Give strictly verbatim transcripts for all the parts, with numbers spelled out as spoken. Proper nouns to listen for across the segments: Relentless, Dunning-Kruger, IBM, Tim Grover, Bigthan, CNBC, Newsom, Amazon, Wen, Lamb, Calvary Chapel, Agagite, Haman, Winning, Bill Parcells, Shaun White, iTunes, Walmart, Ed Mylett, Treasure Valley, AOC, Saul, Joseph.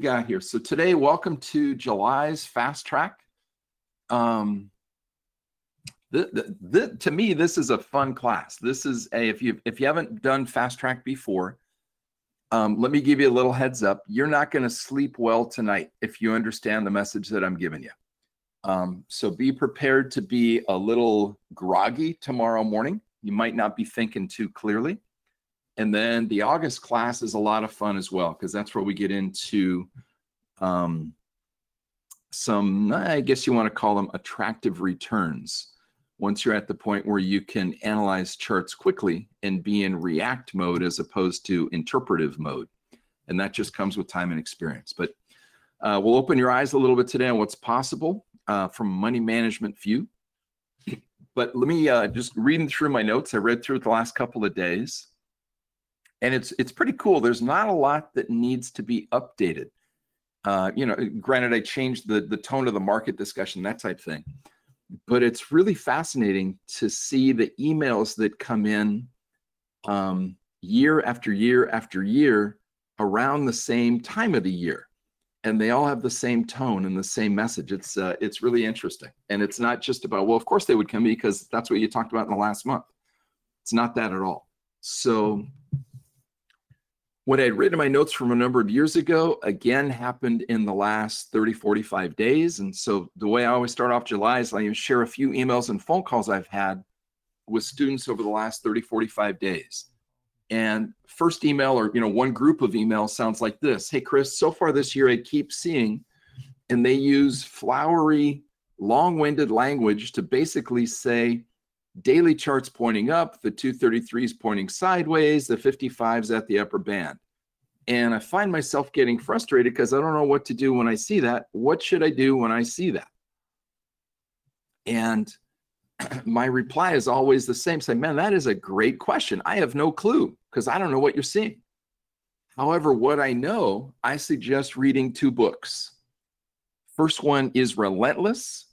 got here? So today, welcome to July's Fast Track. Um, the, the, the, to me, this is a fun class. This is a, if you if you haven't done Fast Track before, um, let me give you a little heads up. You're not going to sleep well tonight if you understand the message that I'm giving you. Um, so be prepared to be a little groggy tomorrow morning. You might not be thinking too clearly. And then the August class is a lot of fun as well, because that's where we get into um, some, I guess you want to call them attractive returns. Once you're at the point where you can analyze charts quickly and be in react mode as opposed to interpretive mode. And that just comes with time and experience. But uh, we'll open your eyes a little bit today on what's possible uh, from a money management view. But let me uh, just reading through my notes. I read through it the last couple of days. And it's it's pretty cool. There's not a lot that needs to be updated. Uh, you know, granted, I changed the, the tone of the market discussion, that type thing. But it's really fascinating to see the emails that come in um, year after year after year around the same time of the year. And they all have the same tone and the same message. It's uh, it's really interesting. And it's not just about, well, of course they would come because that's what you talked about in the last month. It's not that at all. So what I had written in my notes from a number of years ago, again, happened in the last thirty, forty-five days. And so the way I always start off July is I share a few emails and phone calls I've had with students over the last thirty, forty-five days. And first email, or you know, one group of emails sounds like this. Hey, Chris, so far this year I keep seeing, and they use flowery, long-winded language to basically say, daily charts pointing up, the two thirty-threes pointing sideways, the fifty-fives at the upper band. And I find myself getting frustrated because I don't know what to do when I see that. What should I do when I see that? And my reply is always the same. Say, man, that is a great question. I have no clue because I don't know what you're seeing. However, what I know, I suggest reading two books. First one is Relentless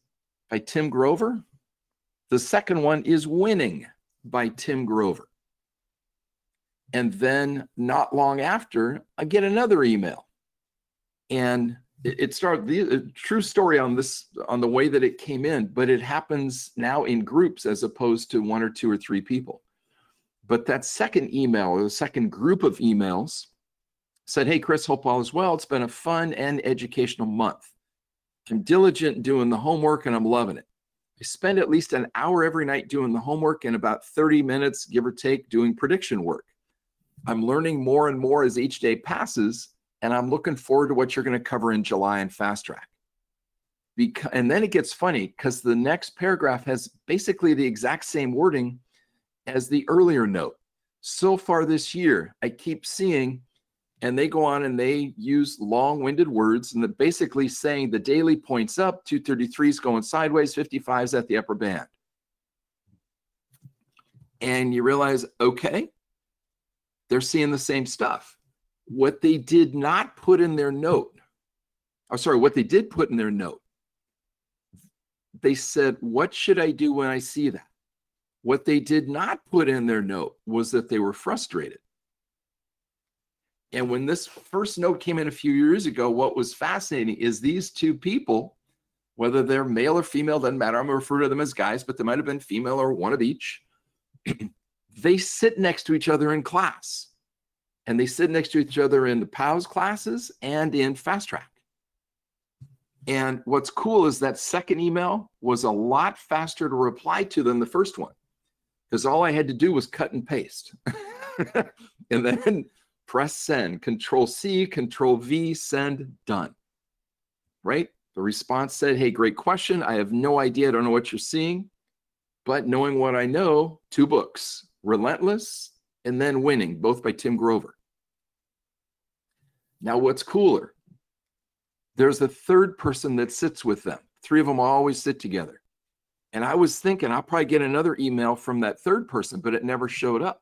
by Tim Grover. The second one is Winning by Tim Grover. And then not long after, I get another email. And it, it started, the a true story on this, on the way that it came in, but it happens now in groups as opposed to one or two or three people. But that second email, or the second group of emails, said, hey, Chris, hope all is well. It's been a fun and educational month. I'm diligent doing the homework and I'm loving it. I spend at least an hour every night doing the homework and about thirty minutes, give or take, doing prediction work. I'm learning more and more as each day passes, and I'm looking forward to what you're going to cover in July and Fast Track. Because, and then it gets funny because the next paragraph has basically the exact same wording as the earlier note. So far this year, I keep seeing, and they go on and they use long-winded words and they're basically saying the daily points up, two thirty-threes going sideways, fifty-fives at the upper band. And you realize, okay, they're seeing the same stuff. What they did not put in their note, or sorry, what they did put in their note, they said, what should I do when I see that? What they did not put in their note was that they were frustrated. And when this first note came in a few years ago, what was fascinating is these two people, whether they're male or female, doesn't matter. I'm going to refer to them as guys, but they might have been female or one of each. They sit next to each other in class. And they sit next to each other in the P O W's classes and in Fast Track. And what's cool is that second email was a lot faster to reply to than the first one, because all I had to do was cut and paste. And then press send, control C, control V, send, done, right? The response said, hey, great question. I have no idea. I don't know what you're seeing, but knowing what I know, two books, Relentless and then Winning, both by Tim Grover. Now what's cooler? There's a third person that sits with them. Three of them always sit together. And I was thinking I'll probably get another email from that third person, but it never showed up.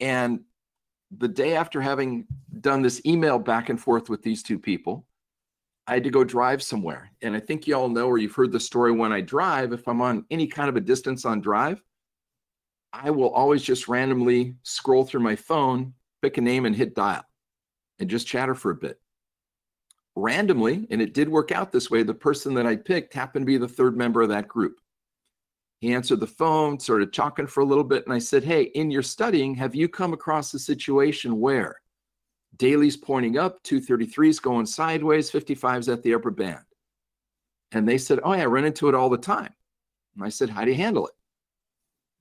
And the day after having done this email back and forth with these two people, I had to go drive somewhere. And I think you all know, or you've heard the story, when I drive, if I'm on any kind of a distance on drive, I will always just randomly scroll through my phone, pick a name and hit dial. and just chatter for a bit. Randomly, and it did work out this way, the person that I picked happened to be the third member of that group. He answered the phone, started talking for a little bit, and I said, hey, in your studying, have you come across a situation where daily's pointing up, two thirty-three's going sideways, fifty-five's at the upper band? And they said, oh, yeah, I run into it all the time. And I said, how do you handle it?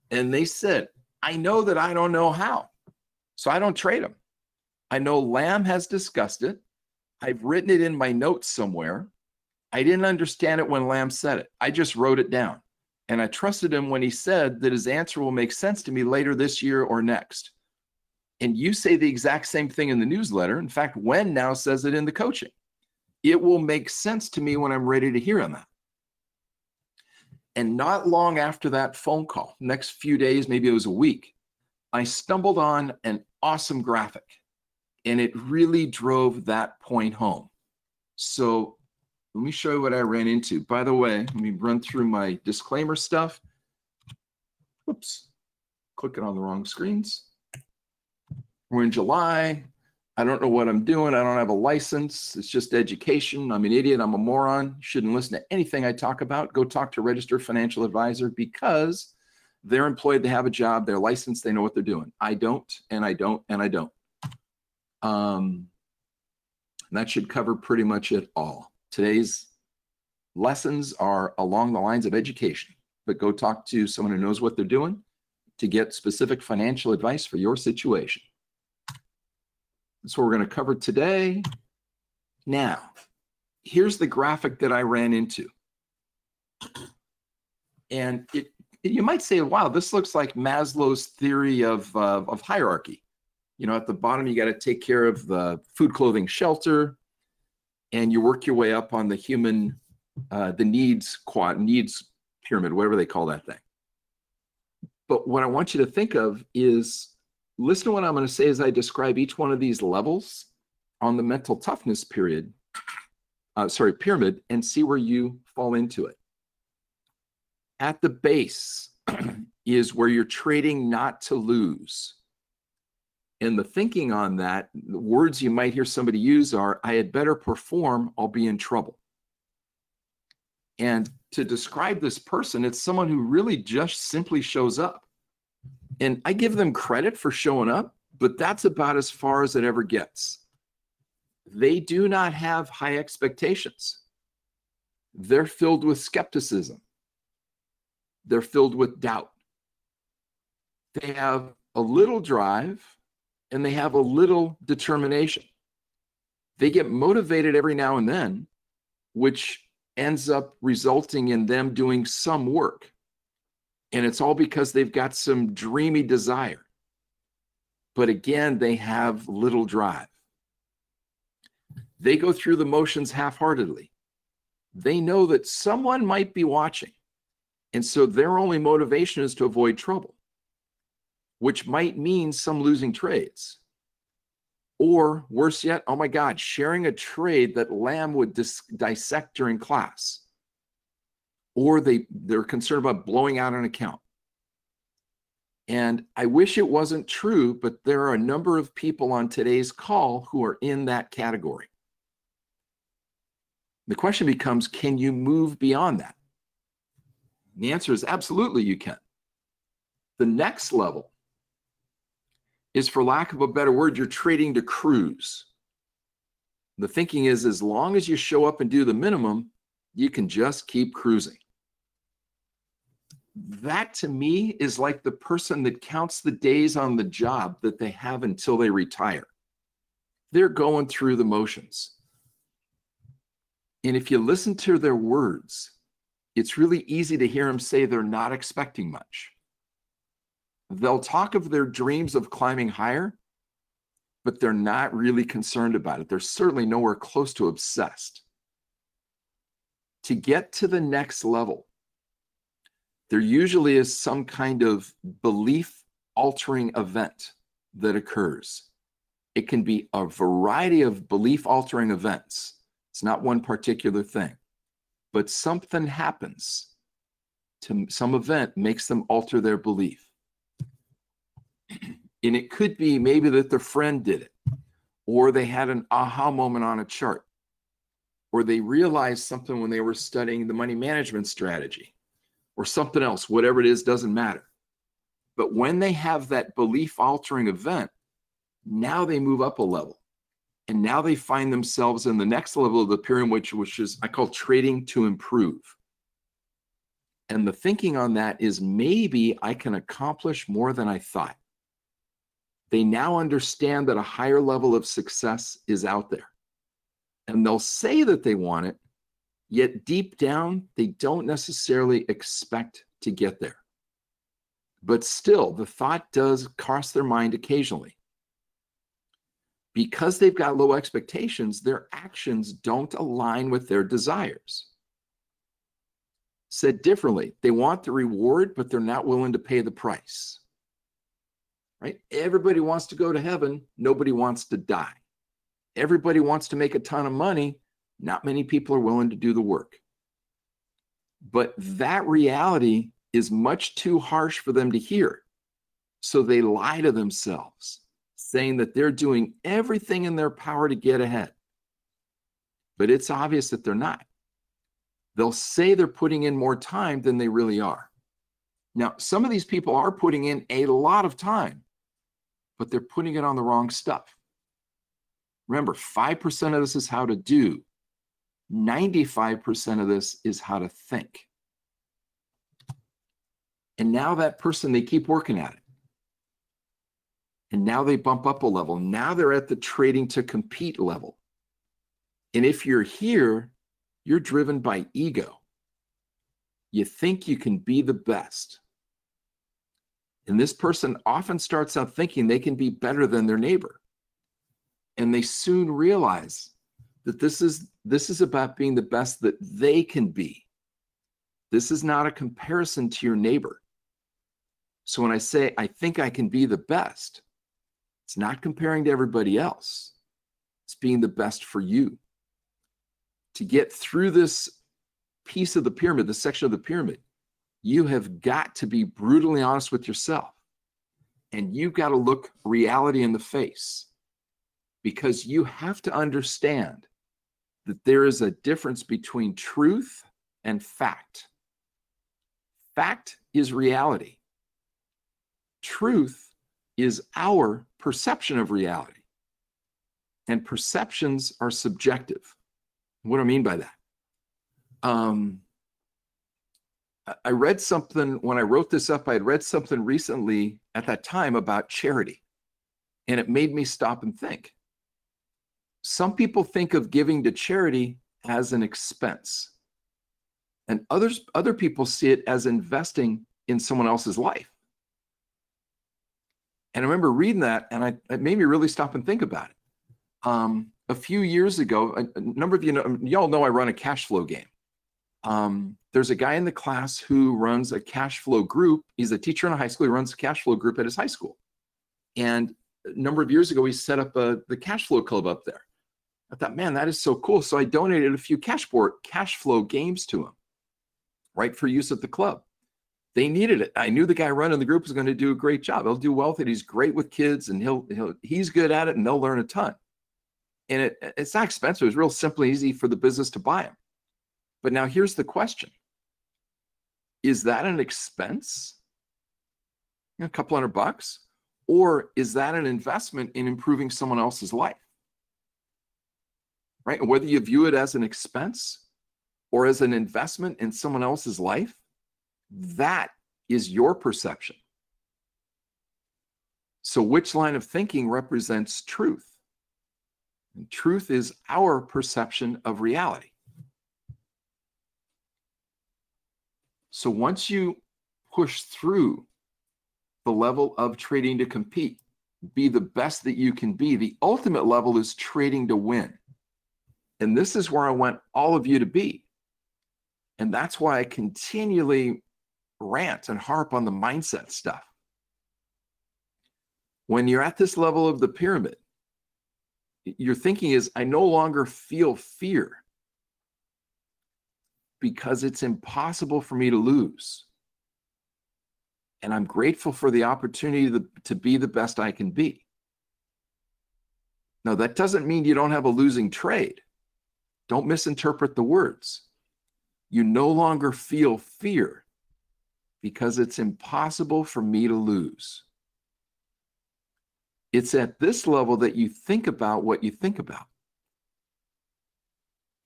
And they said, I know that I don't know how, so I don't trade them. I know Lamb has discussed it. I've written it in my notes somewhere. I didn't understand it when Lamb said it. I just wrote it down. And I trusted him when he said that his answer will make sense to me later this year or next. And you say the exact same thing in the newsletter. In fact, Wen now says it in the coaching. It will make sense to me when I'm ready to hear on that. And not long after that phone call, next few days, maybe it was a week, I stumbled on an awesome graphic. And it really drove that point home. So let me show you what I ran into. By the way, let me run through my disclaimer stuff. Whoops, clicking on the wrong screens. We're in July. I don't know what I'm doing. I don't have a license. It's just education. I'm an idiot. I'm a moron. You shouldn't listen to anything I talk about. Go talk to a registered financial advisor because they're employed. They have a job. They're licensed. They know what they're doing. I don't, and I don't, and I don't. Um, that should cover pretty much it all. Today's lessons are along the lines of education, but go talk to someone who knows what they're doing to get specific financial advice for your situation. That's what we're going to cover today. Now, here's the graphic that I ran into. And it, you might say, wow, this looks like Maslow's theory of, uh, of hierarchy. You know, at the bottom, you got to take care of the food, clothing, shelter, and you work your way up on the human, uh, the needs quad, needs pyramid, whatever they call that thing. But what I want you to think of is, listen to what I'm going to say as I describe each one of these levels on the mental toughness period, uh, sorry, pyramid, and see where you fall into it. At the base is where you're trading not to lose. And the thinking on that, the words you might hear somebody use are, I had better perform, I'll be in trouble. And to describe this person, it's someone who really just simply shows up. And I give them credit for showing up, but that's about as far as it ever gets. They do not have high expectations. They're filled with skepticism. They're filled with doubt. They have a little drive. And they have a little determination. They get motivated every now and then, which ends up resulting in them doing some work. And it's all because they've got some dreamy desire. But again, they have little drive. They go through the motions half-heartedly. They know that someone might be watching. And so their only motivation is to avoid trouble, which might mean some losing trades. Or worse yet, oh my God, sharing a trade that Lamb would dis- dissect during class. Or they, they're concerned about blowing out an account. And I wish it wasn't true, but there are a number of people on today's call who are in that category. The question becomes, can you move beyond that? And the answer is absolutely you can. The next level is, for lack of a better word, you're trading to cruise. The thinking is, as long as you show up and do the minimum, you can just keep cruising. That to me is like the person that counts the days on the job that they have until they retire. They're going through the motions. And if you listen to their words, it's really easy to hear them say they're not expecting much. They'll talk of their dreams of climbing higher, but they're not really concerned about it. They're certainly nowhere close to obsessed. To get to the next level, there usually is some kind of belief-altering event that occurs. It can be a variety of belief-altering events. It's not one particular thing, but something happens to some event makes them alter their belief. And it could be maybe that their friend did it, or they had an aha moment on a chart, or they realized something when they were studying the money management strategy or something else, whatever it is, doesn't matter. But when they have that belief altering event, now they move up a level. And now they find themselves in the next level of the pyramid, which, which is, I call trading to improve. And the thinking on that is maybe I can accomplish more than I thought. They now understand that a higher level of success is out there. And they'll say that they want it, yet deep down, they don't necessarily expect to get there. But still, the thought does cross their mind occasionally. Because they've got low expectations, their actions don't align with their desires. Said differently, they want the reward, but they're not willing to pay the price. Right? Everybody wants to go to heaven. Nobody wants to die. Everybody wants to make a ton of money. Not many people are willing to do the work. But that reality is much too harsh for them to hear. So they lie to themselves, saying that they're doing everything in their power to get ahead. But it's obvious that they're not. They'll say they're putting in more time than they really are. Now, some of these people are putting in a lot of time, but they're putting it on the wrong stuff. Remember, five percent of this is how to do. ninety-five percent of this is how to think. And now that person, they keep working at it. And now they bump up a level. Now they're at the trading to compete level. And if you're here, you're driven by ego. You think you can be the best. And this person often starts out thinking they can be better than their neighbor. And they soon realize that this is, this is about being the best that they can be. This is not a comparison to your neighbor. So when I say, I think I can be the best, it's not comparing to everybody else. It's being the best for you. To get through this piece of the pyramid, this section of the pyramid, you have got to be brutally honest with yourself. And you've got to look reality in the face. Because you have to understand that there is a difference between truth and fact. Fact is reality. Truth is our perception of reality. And perceptions are subjective. What do I mean by that? Um, I read something, when I wrote this up, I had read something recently at that time about charity. And it made me stop and think. Some people think of giving to charity as an expense. And others, other people see it as investing in someone else's life. And I remember reading that, and I, it made me really stop and think about it. Um, a few years ago, a, a number of you know, y'all know I run a cash flow game. Um, there's a guy in the class who runs a cash flow group. He's a teacher in a high school. He runs a cash flow group at his high school. And a number of years ago, we set up a, the cash flow club up there. I thought, man, that is so cool. So I donated a few cash, board, cash flow games to him, right, for use at the club. They needed it. I knew the guy running the group was going to do a great job. He'll do well with it. He's great with kids, and he'll, he'll he's good at it, and they'll learn a ton. And it, it's not expensive. It's real simple and easy for the business to buy him. But now here's the question. Is that an expense? You know, a couple hundred bucks? Or is that an investment in improving someone else's life? Right? And whether you view it as an expense or as an investment in someone else's life, that is your perception. So which line of thinking represents truth? And truth is our perception of reality. So once you push through the level of trading to compete, be the best that you can be, the ultimate level is trading to win. And this is where I want all of you to be. And that's why I continually rant and harp on the mindset stuff. When you're at this level of the pyramid, your thinking is, I no longer feel fear because it's impossible for me to lose. And I'm grateful for the opportunity to, to be the best I can be. Now, that doesn't mean you don't have a losing trade. Don't misinterpret the words. You no longer feel fear because it's impossible for me to lose. It's at this level that you think about what you think about.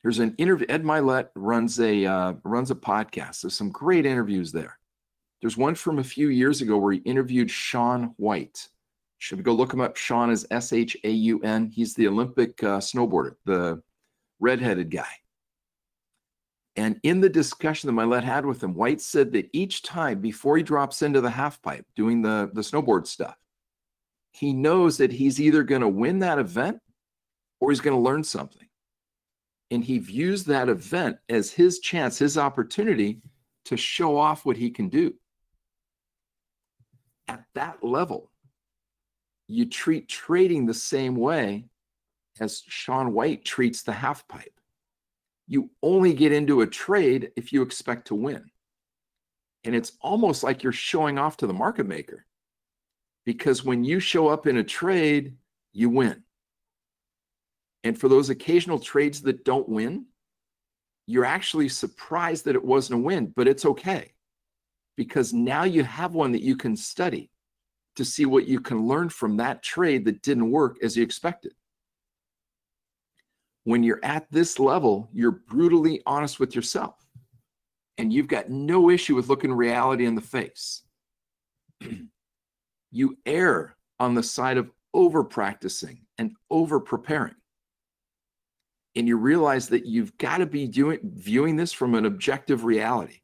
There's an interview. Ed Mylett runs a uh, runs a podcast. There's some great interviews there. There's one from a few years ago where he interviewed Shaun White. Should we go look him up? Shaun is S H A U N. He's the Olympic uh, snowboarder, the redheaded guy. And in the discussion that Mylett had with him, White said that each time before he drops into the half pipe doing the, the snowboard stuff, he knows that he's either going to win that event or he's going to learn something. And he views that event as his chance, his opportunity to show off what he can do. At that level, you treat trading the same way as Shaun White treats the half pipe. You only get into a trade if you expect to win. And it's almost like you're showing off to the market maker, because when you show up in a trade, you win. And for those occasional trades that don't win, you're actually surprised that it wasn't a win, but it's okay, because now you have one that you can study to see what you can learn from that trade that didn't work as you expected. When you're at this level, you're brutally honest with yourself, and you've got no issue with looking reality in the face. You err on the side of over-practicing and over-preparing, and you realize that you've got to be doing, viewing this from an objective reality.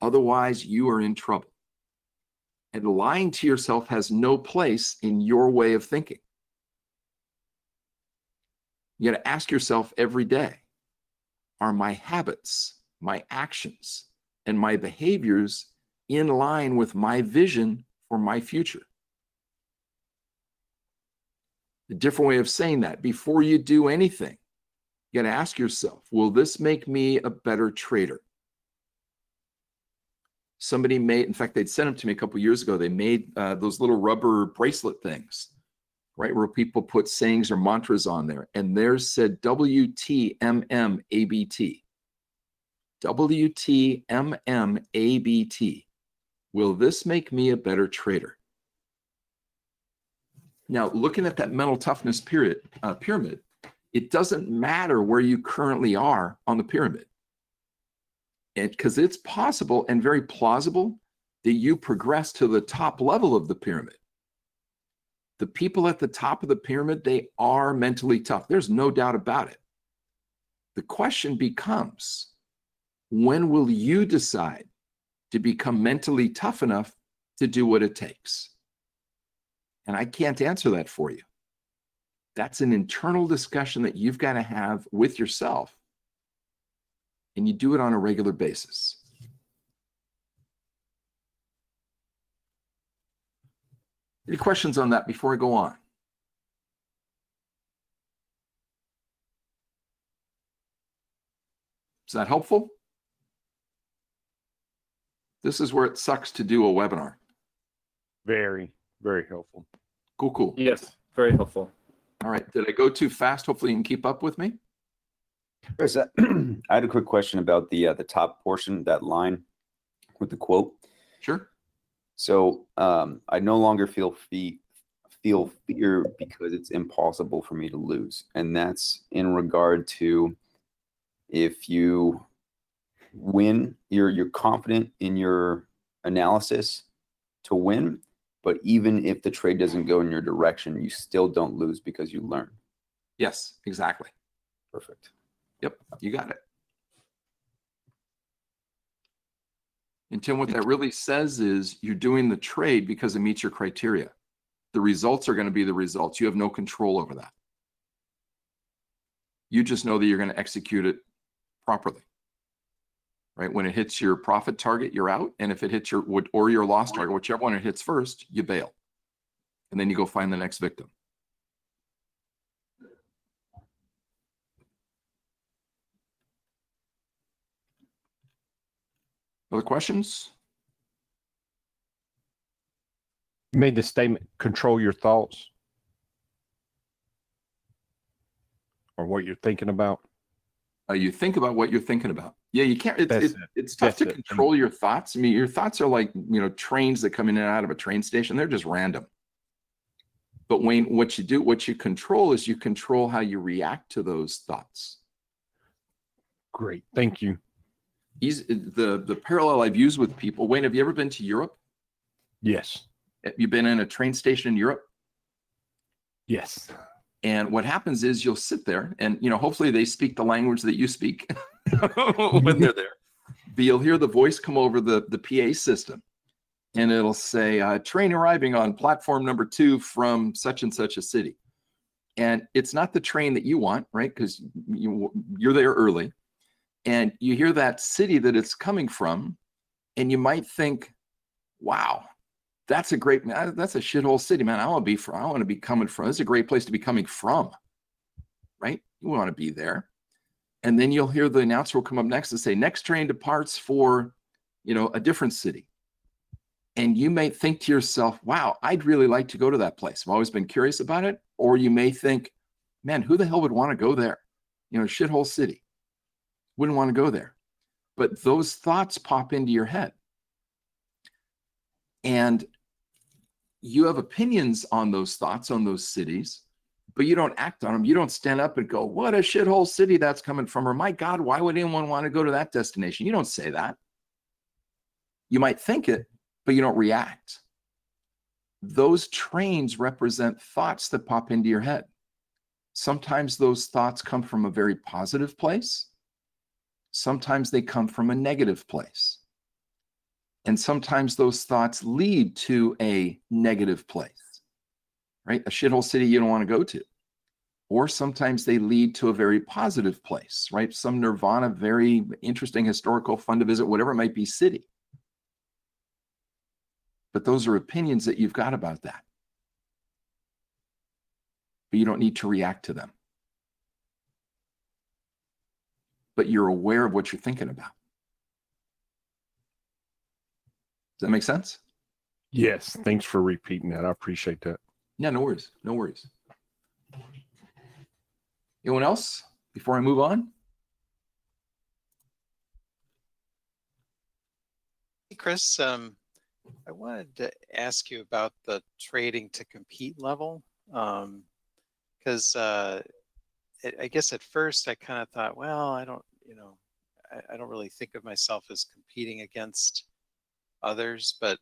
Otherwise, you are in trouble. And lying to yourself has no place in your way of thinking. You got to ask yourself every day, are my habits, my actions, and my behaviors in line with my vision for my future? A different way of saying that, before you do anything, you got to ask yourself, will this make me a better trader? Somebody made, in fact, they'd sent them to me a couple years ago, they made uh, those little rubber bracelet things, right, where people put sayings or mantras on there, and theirs said W T M M A B T. W T M M A B T. Will this make me a better trader? Now, looking at that mental toughness period, uh, pyramid, it doesn't matter where you currently are on the pyramid, and because it's possible and very plausible that you progress to the top level of the pyramid. The people at the top of the pyramid, they are mentally tough. There's no doubt about it. The question becomes, when will you decide to become mentally tough enough to do what it takes? And I can't answer that for you. That's an internal discussion that you've got to have with yourself, and you do it on a regular basis. Any questions on that before I go on? Is that helpful? This is where it sucks to do a webinar. Very, very helpful. Cool, cool. Yes, very helpful. All right, did I go too fast? Hopefully you can keep up with me. Chris, I had a quick question about the uh, the top portion, that line with the quote. Sure. So um, I no longer feel fee- feel fear because it's impossible for me to lose. And that's in regard to, if you win, you're, you're confident in your analysis to win, but even if the trade doesn't go in your direction, you still don't lose because you learn. Yes, exactly. Perfect. Yep, you got it. And Tim, what that really says is you're doing the trade because it meets your criteria. The results are going to be the results. You have no control over that. You just know that you're going to execute it properly, right? When it hits your profit target, you're out. And if it hits your, or your loss target, whichever one it hits first, you bail. And then you go find the next victim. Other questions? You made the statement, control your thoughts. or what you're thinking about? Uh, you think about what you're thinking about. Yeah, you can't. It's it, it. it's tough That's to it. control your thoughts. I mean, your thoughts are like, you know, trains that come in and out of a train station. They're just random. But Wayne, what you do, what you control is you control how you react to those thoughts. Great, thank you. Easy, the the parallel I've used with people. Wayne, have you ever been to Europe? Yes. Have you been in a train station in Europe? Yes. And what happens is you'll sit there and, you know, hopefully they speak the language that you speak when they're there. But you'll hear the voice come over the, the P A system and it'll say, uh, train arriving on platform number two from such and such a city. And it's not the train that you want, right? Because you, you're there early and you hear that city that it's coming from and you might think, wow, that's a great, that's a shithole city, man. I want to be from, I want to be coming from. This is a great place to be coming from, right? You want to be there. And then you'll hear the announcer will come up next and say, next train departs for, you know, a different city. And you may think to yourself, wow, I'd really like to go to that place. I've always been curious about it. Or you may think, man, who the hell would want to go there? You know, shithole city. Wouldn't want to go there. But those thoughts pop into your head. And you have opinions on those thoughts, on those cities, but you don't act on them. You don't stand up and go, what a shithole city that's coming from, or my God, why would anyone want to go to that destination? You don't say that. You might think it, but you don't react. Those trains represent thoughts that pop into your head. Sometimes those thoughts come from a very positive place. Sometimes they come from a negative place. And sometimes those thoughts lead to a negative place, right? A shithole city you don't want to go to. Or sometimes they lead to a very positive place, right? Some nirvana, very interesting, historical, fun to visit, whatever it might be, city. But those are opinions that you've got about that. But you don't need to react to them. But you're aware of what you're thinking about. Does that make sense? Yes. Thanks for repeating that. I appreciate that. Yeah, no worries. No worries. Anyone else before I move on? Hey, Chris, um, I wanted to ask you about the trading to compete level. Um, because uh, I guess at first I kind of thought, well, I don't, you know, I, I don't really think of myself as competing against others, but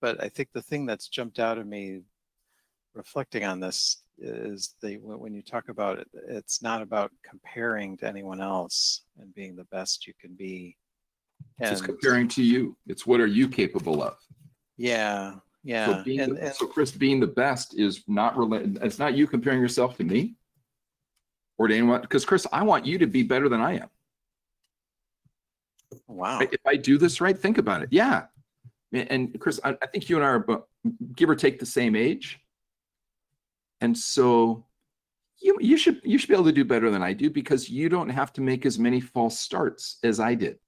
but I think the thing that's jumped out at me reflecting on this is they when you talk about it, it's not about comparing to anyone else and being the best you can be. And it's comparing to you. It's what are you capable of? Yeah, yeah. So, being and, the, and, so Chris, being the best is not related. It's not you comparing yourself to me or to anyone. Because Chris, I want you to be better than I am. Wow. If I do this right, think about it. Yeah. And Chris, I think you and I are give or take the same age, and so you you should you should be able to do better than I do because you don't have to make as many false starts as I did,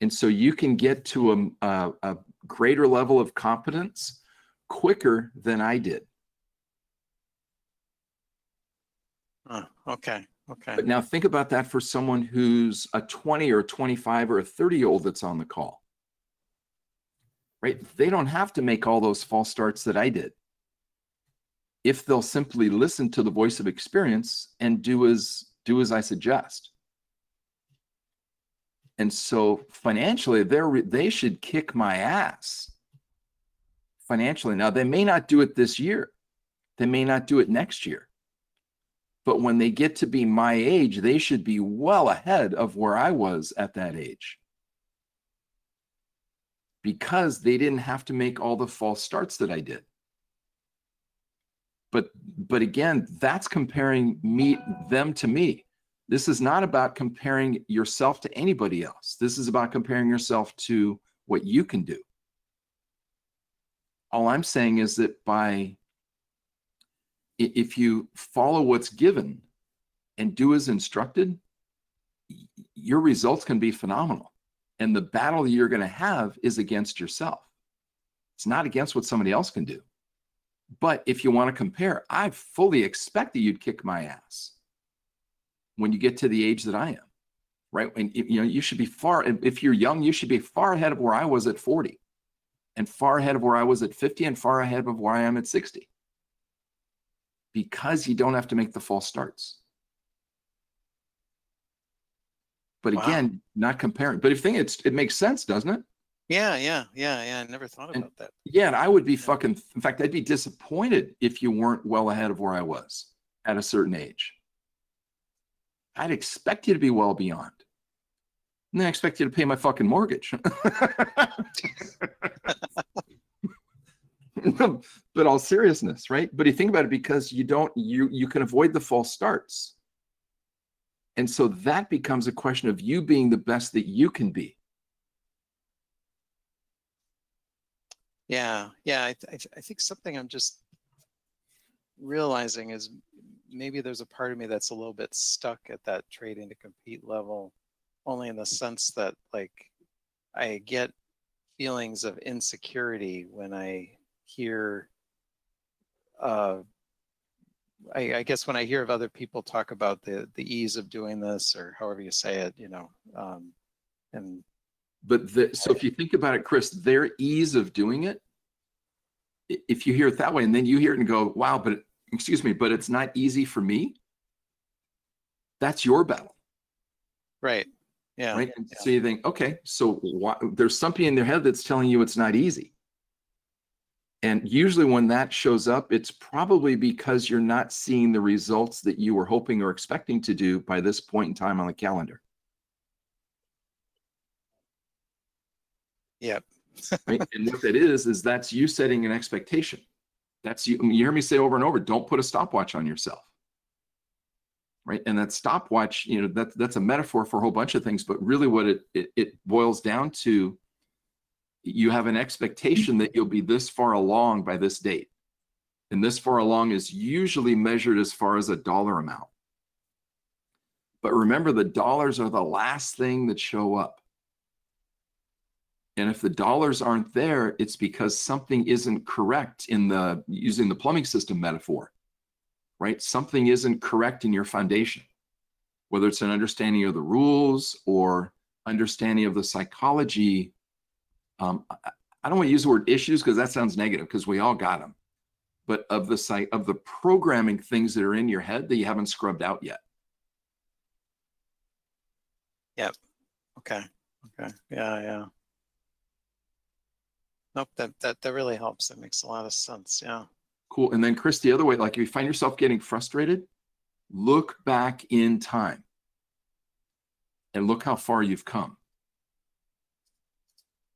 and so you can get to a a, a greater level of competence quicker than I did. Oh, okay. Okay. But now think about that for someone who's a twenty or a twenty-five or a thirty year old that's on the call, right? They don't have to make all those false starts that I did. If they'll simply listen to the voice of experience and do as, do as I suggest. And so financially they're, they should kick my ass financially. Now they may not do it this year. They may not do it next year. But when they get to be my age, they should be well ahead of where I was at that age. Because they didn't have to make all the false starts that I did. But but again, that's comparing me them to me. This is not about comparing yourself to anybody else. This is about comparing yourself to what you can do. All I'm saying is that by if you follow what's given and do as instructed, your results can be phenomenal. And the battle you're going to have is against yourself. It's not against what somebody else can do. But if you want to compare, I fully expect that you'd kick my ass when you get to the age that I am, right? And you know, you should be far, if you're young, you should be far ahead of where I was at forty, and far ahead of where I was at fifty, and far ahead of where I am at sixty, because you don't have to make the false starts. But again, wow. Not comparing. But if thing, it's it makes sense, doesn't it? Yeah, yeah, yeah, yeah. I never thought and, about that. Yeah, and I would be yeah. fucking. In fact, I'd be disappointed if you weren't well ahead of where I was at a certain age. I'd expect you to be well beyond. And then I expect you to pay my fucking mortgage. But all seriousness, right? But you think about it, because you don't, you you can avoid the false starts. And so that becomes a question of you being the best that you can be. Yeah, yeah. I, th- I, th- I think something I'm just realizing is maybe there's a part of me that's a little bit stuck at that trading to compete level, only in the sense that, like, I get feelings of insecurity when I hear, uh, I, I guess when I hear of other people talk about the, the ease of doing this, or however you say it, you know, um, and. But the, so if you think about it, Chris, their ease of doing it, if you hear it that way, and then you hear it and go, wow, but it, excuse me, but it's not easy for me. That's your battle. Right. Yeah. Right. And yeah. So you think, okay, so why, there's something in their head that's telling you it's not easy. And usually when that shows up, it's probably because you're not seeing the results that you were hoping or expecting to do by this point in time on the calendar. Yep. Right? And what that is, is that's you setting an expectation. That's you. I mean, you hear me say over and over, don't put a stopwatch on yourself. Right. And that stopwatch, you know, that, that's a metaphor for a whole bunch of things, but really what it, it, it boils down to, you have an expectation that you'll be this far along by this date. And this far along is usually measured as far as a dollar amount. But remember, the dollars are the last thing that show up. And if the dollars aren't there, it's because something isn't correct in the, using the plumbing system metaphor, right? Something isn't correct in your foundation, whether it's an understanding of the rules or understanding of the psychology. Um, I, I don't want to use the word issues because that sounds negative, because we all got them, but of the psych, of the programming things that are in your head that you haven't scrubbed out yet. Yep. Okay. Okay. Yeah. Yeah. Nope, that, that that really helps. That makes a lot of sense. Yeah. Cool. And then, Chris, the other way, like if you find yourself getting frustrated, look back in time and look how far you've come.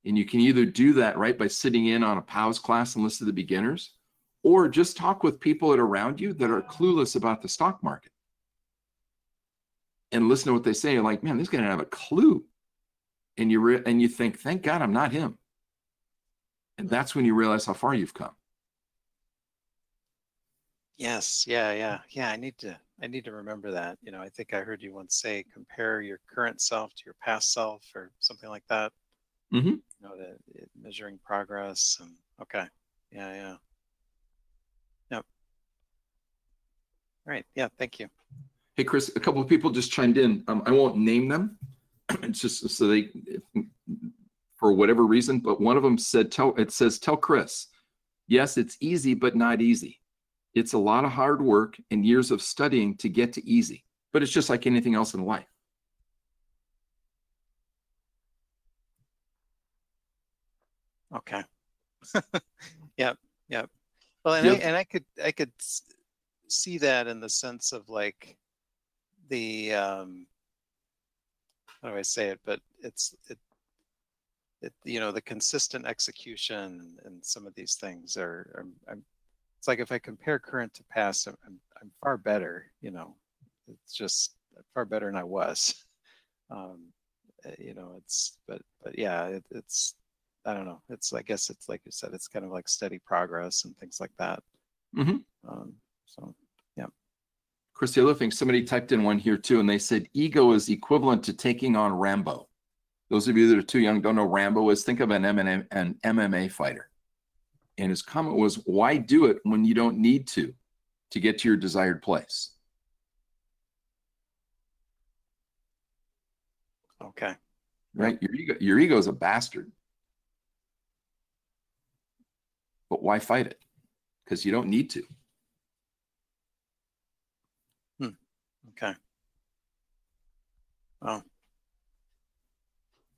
And you can either do that, right, by sitting in on a POWs class and listen to the beginners, or just talk with people that are around you that are clueless about the stock market and listen to what they say. You're like, man, this guy didn't have a clue. And you re- and you think, thank God I'm not him. And that's when you realize how far you've come. Yes. Yeah. Yeah. Yeah. I need to, I need to remember that. You know, I think I heard you once say, compare your current self to your past self or something like that. Mm-hmm. You know, the, it, measuring progress and okay. Yeah. Yeah. Yep. All right. Yeah. Thank you. Hey, Chris, a couple of people just chimed in. Um, I won't name them. It's just so they, if, for whatever reason, but one of them said, tell, it says, tell Chris, yes, it's easy, but not easy. It's a lot of hard work and years of studying to get to easy, but it's just like anything else in life. Okay. Yep. Yep. Well, and, yep. I, and I could, I could see that in the sense of like the, um, how do I say it? But it's, it, It, you know, the consistent execution and some of these things are, are I'm, it's like if I compare current to past, I'm, I'm, I'm far better, you know, it's just far better than I was, um, you know, it's, but, but yeah, it, it's, I don't know. It's, I guess it's like you said, it's kind of like steady progress and things like that. Mm-hmm. Um, so, yeah. Chris, the other thing, somebody typed in one here too, and they said, ego is equivalent to taking on Rambo. Those of you that are too young, don't know Rambo is, think of an M M A fighter. and his comment was, why do it when you don't need to, to get to your desired place? Okay. Right? Your ego, your ego is a bastard. But why fight it? Because you don't need to. Hmm. Okay. Wow.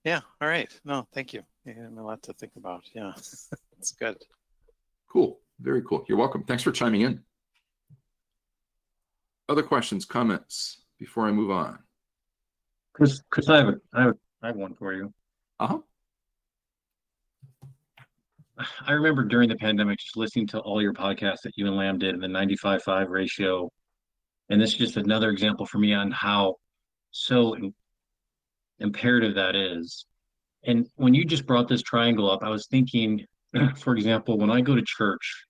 Yeah. All right. No, thank you. You gave me a lot to think about. Yeah. That's good. Cool. Very cool. You're welcome. Thanks for chiming in. Other questions, comments before I move on? Chris, Chris, I have, a, I have, I have one for you. Uh-huh. I remember during the pandemic just listening to all your podcasts that you and Lamb did, and the ninety-five five ratio. And this is just another example for me on how so imperative that is. And when you just brought this triangle up, I was thinking, for example, when I go to church,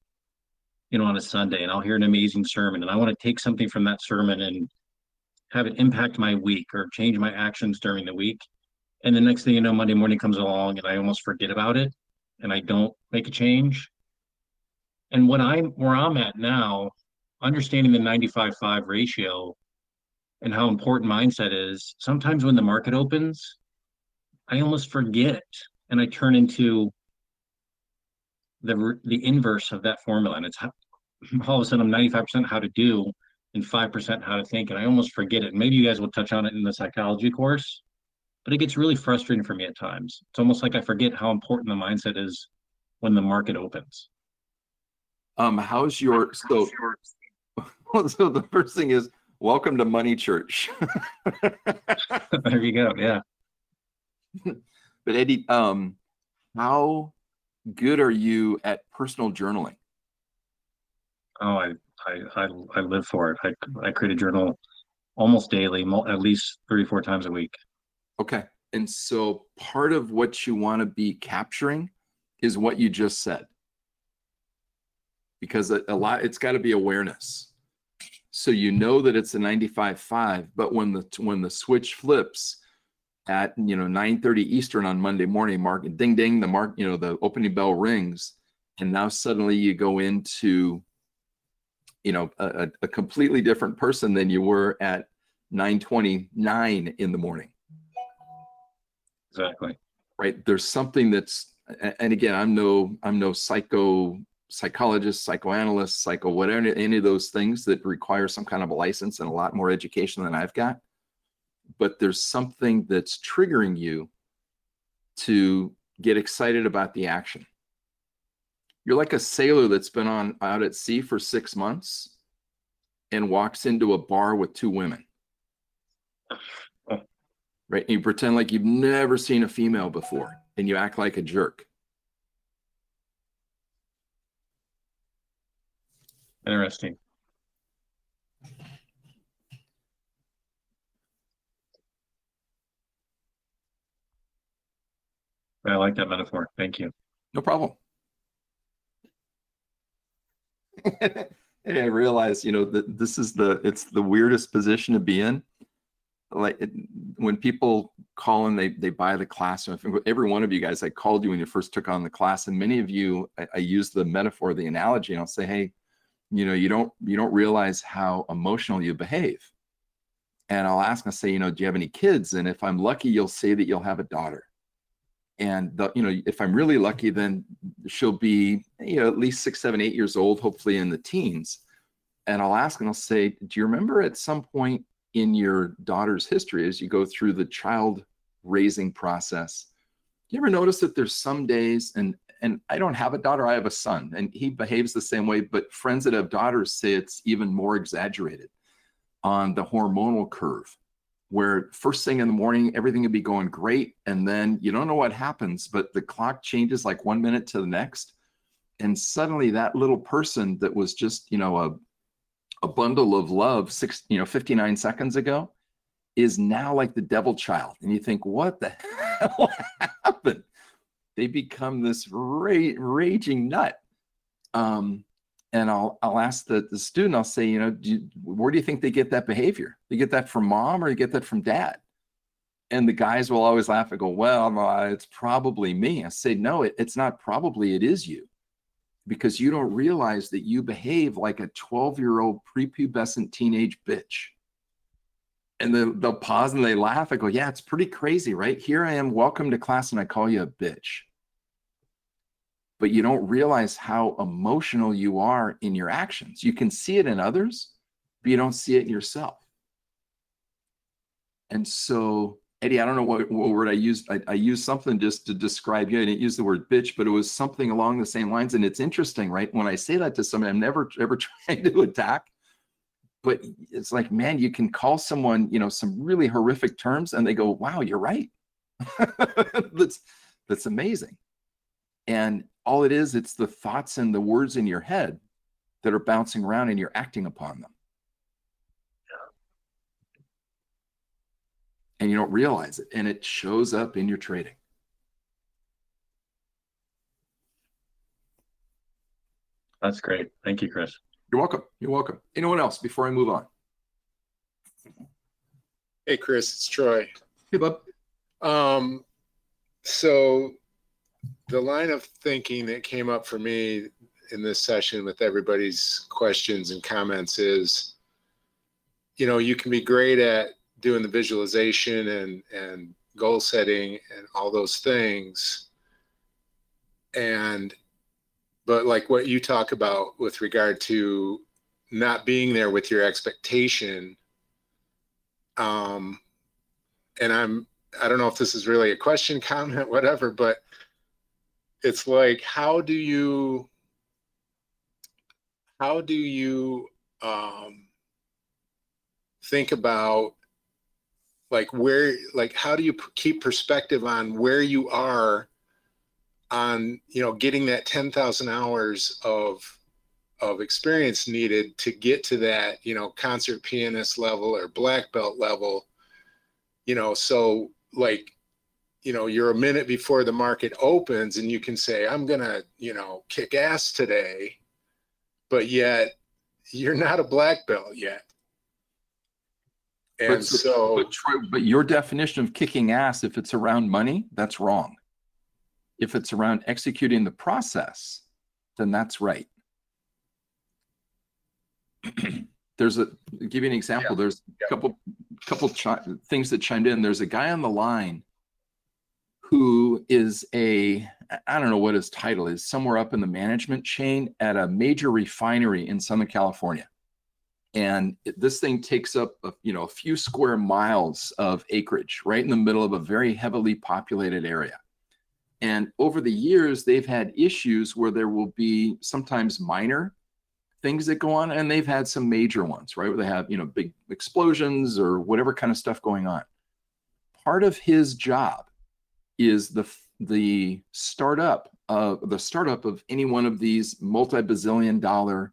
you know, on a Sunday, and I'll hear an amazing sermon, and I want to take something from that sermon and have it impact my week or change my actions during the week. And the next thing you know, Monday morning comes along and I almost forget about it and I don't make a change. And what I'm, where I'm at now, understanding the ninety-five five ratio and how important mindset is, sometimes when the market opens, I almost forget it, and I turn into the the inverse of that formula. And it's how, all of a sudden I'm ninety-five percent how to do and five percent how to think, and I almost forget it. Maybe you guys will touch on it in the psychology course, but it gets really frustrating for me at times. It's almost like I forget how important the mindset is when the market opens. Um, how's your, so, so the first thing is, welcome to Money Church. There you go, yeah. But Eddie, um, how good are you at personal journaling? Oh, I I I, I live for it. I, I create a journal almost daily, at least three or four times a week. Okay. And so part of what you want to be capturing is what you just said. Because a, a lot, it's got to be awareness. So you know that it's a ninety-five five, but when the when the switch flips at, you know, nine thirty Eastern on Monday morning, market ding ding, the mark, you know, the opening bell rings, and now suddenly you go into, you know, a, a completely different person than you were at nine twenty-nine in the morning. Exactly. Right. There's something that's, and again, I'm no, I'm no psycho psychologist, psychoanalyst, psycho whatever, any of those things that require some kind of a license and a lot more education than I've got. But there's something that's triggering you to get excited about the action. You're like a sailor that's been on out at sea for six months and walks into a bar with two women, right? And you pretend like you've never seen a female before and you act like a jerk. Interesting. I like that metaphor. Thank you. No problem. And I realize, you know, that this is the, it's the weirdest position to be in. Like it, when people call and they, they buy the class, and every one of you guys, I called you when you first took on the class, and many of you, I, I use the metaphor, the analogy, and I'll say, hey, you know, you don't, you don't realize how emotional you behave. And I'll ask, I'll say, you know, do you have any kids? And if I'm lucky, you'll say that you'll have a daughter. And, the, you know, if I'm really lucky, then she'll be, you know, at least six, seven, eight years old, hopefully in the teens. And I'll ask and I'll say, do you remember at some point in your daughter's history, as you go through the child raising process, you ever notice that there's some days, and and I don't have a daughter, I have a son, and he behaves the same way, but friends that have daughters say it's even more exaggerated on the hormonal curve, where first thing in the morning, everything would be going great. And then you don't know what happens, but the clock changes like one minute to the next. And suddenly that little person that was just, you know, a, a bundle of love six, you know, fifty-nine seconds ago is now like the devil child. And you think, what the hell happened? They become this ra- raging nut. Um, And I'll I'll ask the, the student, I'll say, you know, do you, where do you think they get that behavior? They get that from mom or they get that from dad? And the guys will always laugh and go, well, it's probably me. I say, no, it, it's not probably, it is you. because you don't realize that you behave like a twelve-year-old prepubescent teenage bitch. And they'll, they'll pause and they laugh. I go, yeah, it's pretty crazy, right? Here I am, welcome to class, and I call you a bitch. But you don't realize how emotional you are in your actions. You can see it in others, but you don't see it in yourself. And so, Eddie, I don't know what, what word I used. I, I used something just to describe you. I didn't use the word bitch, but it was something along the same lines. And it's interesting, right? When I say that to somebody, I'm never ever trying to attack. But it's like, man, you can call someone, you know, some really horrific terms and they go, wow, you're right. that's, that's amazing. And all it is, it's the thoughts and the words in your head that are bouncing around and you're acting upon them. Yeah. And you don't realize it. And it shows up in your trading. That's great. Thank you, Chris. You're welcome. You're welcome. Anyone else before I move on? Hey, Chris, it's Troy. Hey, bub. Um, so the line of thinking that came up for me in this session with everybody's questions and comments is, you know, you can be great at doing the visualization and, and goal setting and all those things. And but like what you talk about with regard to not being there with your expectation, um, and I'm, I don't know if this is really a question, comment, whatever, but it's like, how do you, how do you um, think about like where, like how do you p- keep perspective on where you are on, you know, getting that ten thousand hours of of experience needed to get to that, you know, concert pianist level or black belt level, you know, so like, you know, you're a minute before the market opens and you can say, I'm gonna, you know, kick ass today, but yet you're not a black belt yet. And but, so, but, but your definition of kicking ass, if it's around money, that's wrong. If it's around executing the process, then that's right. There's a, I'll give you an example. Yeah. There's a yeah. couple, couple chi- things that chimed in. There's a guy on the line who is a, I don't know what his title is, somewhere up in the management chain at a major refinery in Southern California. And this thing takes up, a, you know, a few square miles of acreage right in the middle of a very heavily populated area. And over the years, they've had issues where there will be sometimes minor things that go on, and they've had some major ones, right? Where they have, you know, big explosions or whatever kind of stuff going on. Part of his job is the the startup of the startup of any one of these multi-bazillion dollar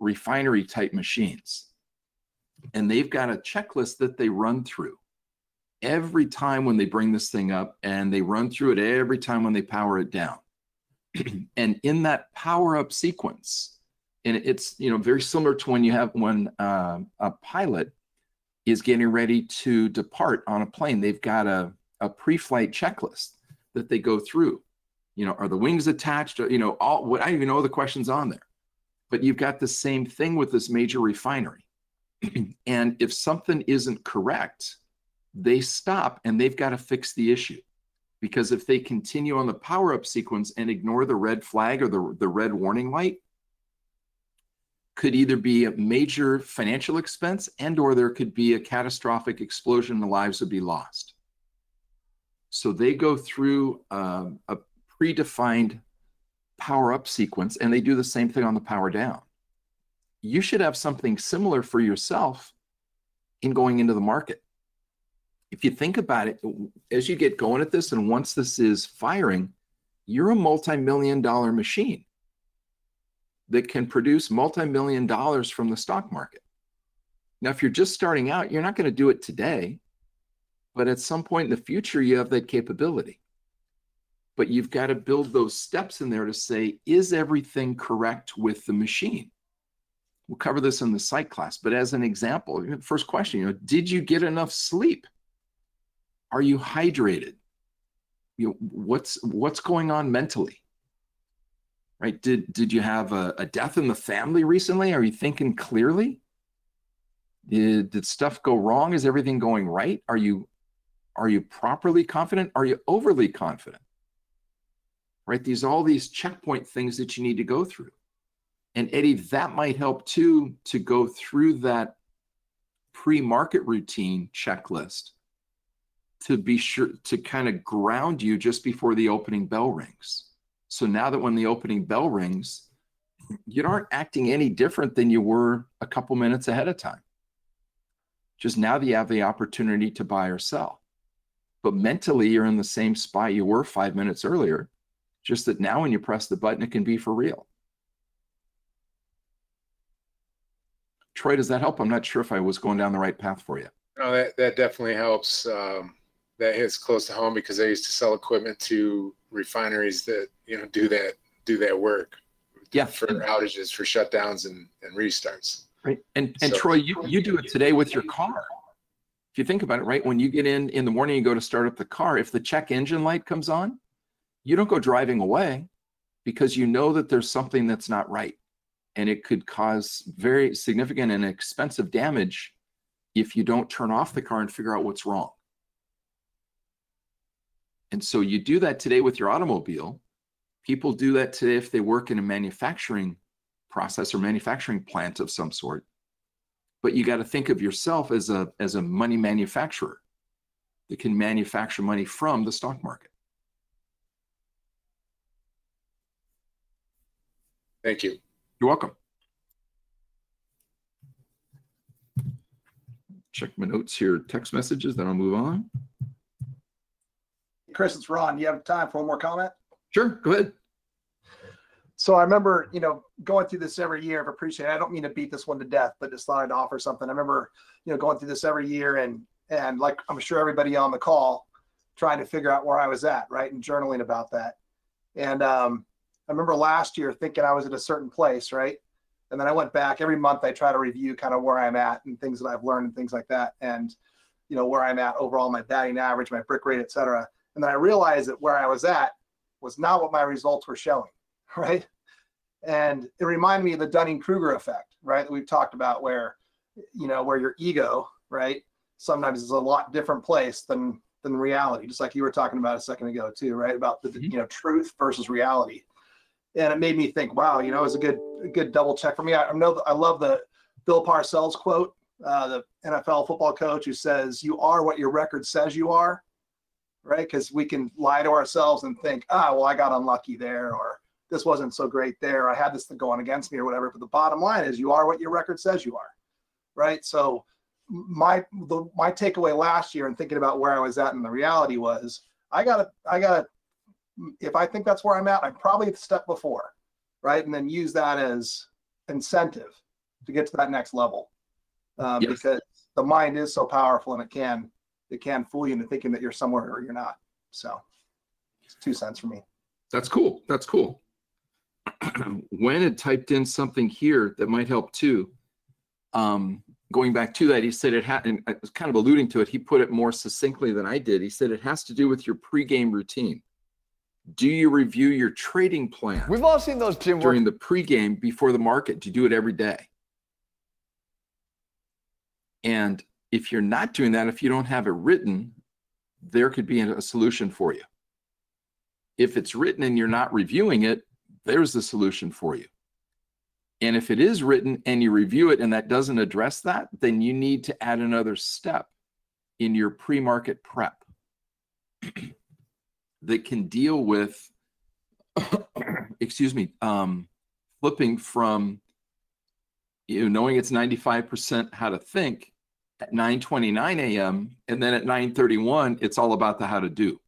refinery type machines. And they've got a checklist that they run through every time when they bring this thing up, and they run through it every time when they power it down. And in that power up sequence, and it's, you know, very similar to when you have when uh, a pilot is getting ready to depart on a plane, they've got a, a pre-flight checklist that they go through. You know, are the wings attached? Or, you know, all what I don't even know the questions on there. But you've got the same thing with this major refinery. And if something isn't correct, they stop and they've got to fix the issue, because if they continue on the power-up sequence and ignore the red flag or the, the red warning light, could either be a major financial expense and or there could be a catastrophic explosion and lives would be lost. So they go through um, a predefined power-up sequence and they do the same thing on the power down. You should have something similar for yourself in going into the market. If you think about it, as you get going at this, and once this is firing, you're a multi-million dollar machine that can produce multi-million dollars from the stock market. Now, if you're just starting out, you're not going to do it today, but at some point in the future, you have that capability. But you've got to build those steps in there to say, is everything correct with the machine? We'll cover this in the psych class, but as an example, first question, you know, did you get enough sleep? Are you hydrated? You know, what's what's going on mentally? right? Did did you have a, a death in the family recently? Are you thinking clearly? Did, did stuff go wrong? Is everything going right? Are you are you properly confident? Are you overly confident? Right? These all these checkpoint things that you need to go through. And Eddie, that might help too, to go through that pre-market routine checklist to be sure to kind of ground you just before the opening bell rings. So now that when the opening bell rings, you aren't acting any different than you were a couple minutes ahead of time. Just now that you have the opportunity to buy or sell. But mentally, you're in the same spot you were five minutes earlier, just that now when you press the button, it can be for real. Troy, does that help? I'm not sure if I was going down the right path for you. No, that, that definitely helps. Um, that hits close to home because I used to sell equipment to refineries that, you know, do that do that work. Yeah. For outages, for shutdowns and, and restarts. Right. And and so, Troy, you, you do it today with your car. If you think about it, right? When you get in in the morning, you go to start up the car. If the check engine light comes on, you don't go driving away because you know that there's something that's not right. And it could cause very significant and expensive damage if you don't turn off the car and figure out what's wrong. And so you do that today with your automobile. People do that today if they work in a manufacturing process or manufacturing plant of some sort. But you got to think of yourself as a, as a money manufacturer that can manufacture money from the stock market. Thank you. You're welcome. Check my notes here, text messages, then I'll move on. Chris, it's Ron. You have time for one more comment? Sure, go ahead. So I remember, you know, going through this every year of appreciate. I don't mean to beat this one to death, but just thought I'd offer something. I remember, you know, going through this every year and and like I'm sure everybody on the call, trying to figure out where I was at, right, and journaling about that. And um I remember last year thinking I was at a certain place, right? And then I went back every month. I try to review kind of where I'm at and things that I've learned and things like that. And, you know, where I'm at overall, my batting average, my brick rate, et cetera. And then I realized that where I was at was not what my results were showing, right? And it reminded me of the Dunning-Kruger effect, right? That we've talked about where, you know, where your ego, right? Sometimes is a lot different place than, than reality, just like you were talking about a second ago too, right? About the, you know, truth versus reality. And it made me think, wow, you know, it was a good, a good double check for me. I, I know I love the Bill Parcells quote, uh, the N F L football coach, who says, "You are what your record says you are," right? Because we can lie to ourselves and think, ah, well, I got unlucky there, or this wasn't so great there, or I had this thing going against me, or whatever. But the bottom line is, you are what your record says you are, right? So my the, my takeaway last year and thinking about where I was at and the reality was, I gotta, I gotta. If I think that's where I'm at, I'm probably the step before, right? And then use that as incentive to get to that next level, um, yes. Because the mind is so powerful and it can it can fool you into thinking that you're somewhere or you're not. So it's two cents for me. That's cool. That's cool. Wen had typed in something here that might help too. Um, going back to that, he said it had, and I was kind of alluding to it. He put it more succinctly than I did. He said it has to do with your pregame routine. Do you review your trading plan? We've all seen those, Jim. During the pregame before the market, do you do it every day? And if you're not doing that, if you don't have it written, there could be a solution for you. If it's written and you're not reviewing it, there's the solution for you. And if it is written and you review it and that doesn't address that, then you need to add another step in your pre-market prep. That can deal with, excuse me, um, flipping from, you know, knowing it's ninety-five percent how to think at nine twenty-nine a.m. and then at nine thirty-one, it's all about the how to do,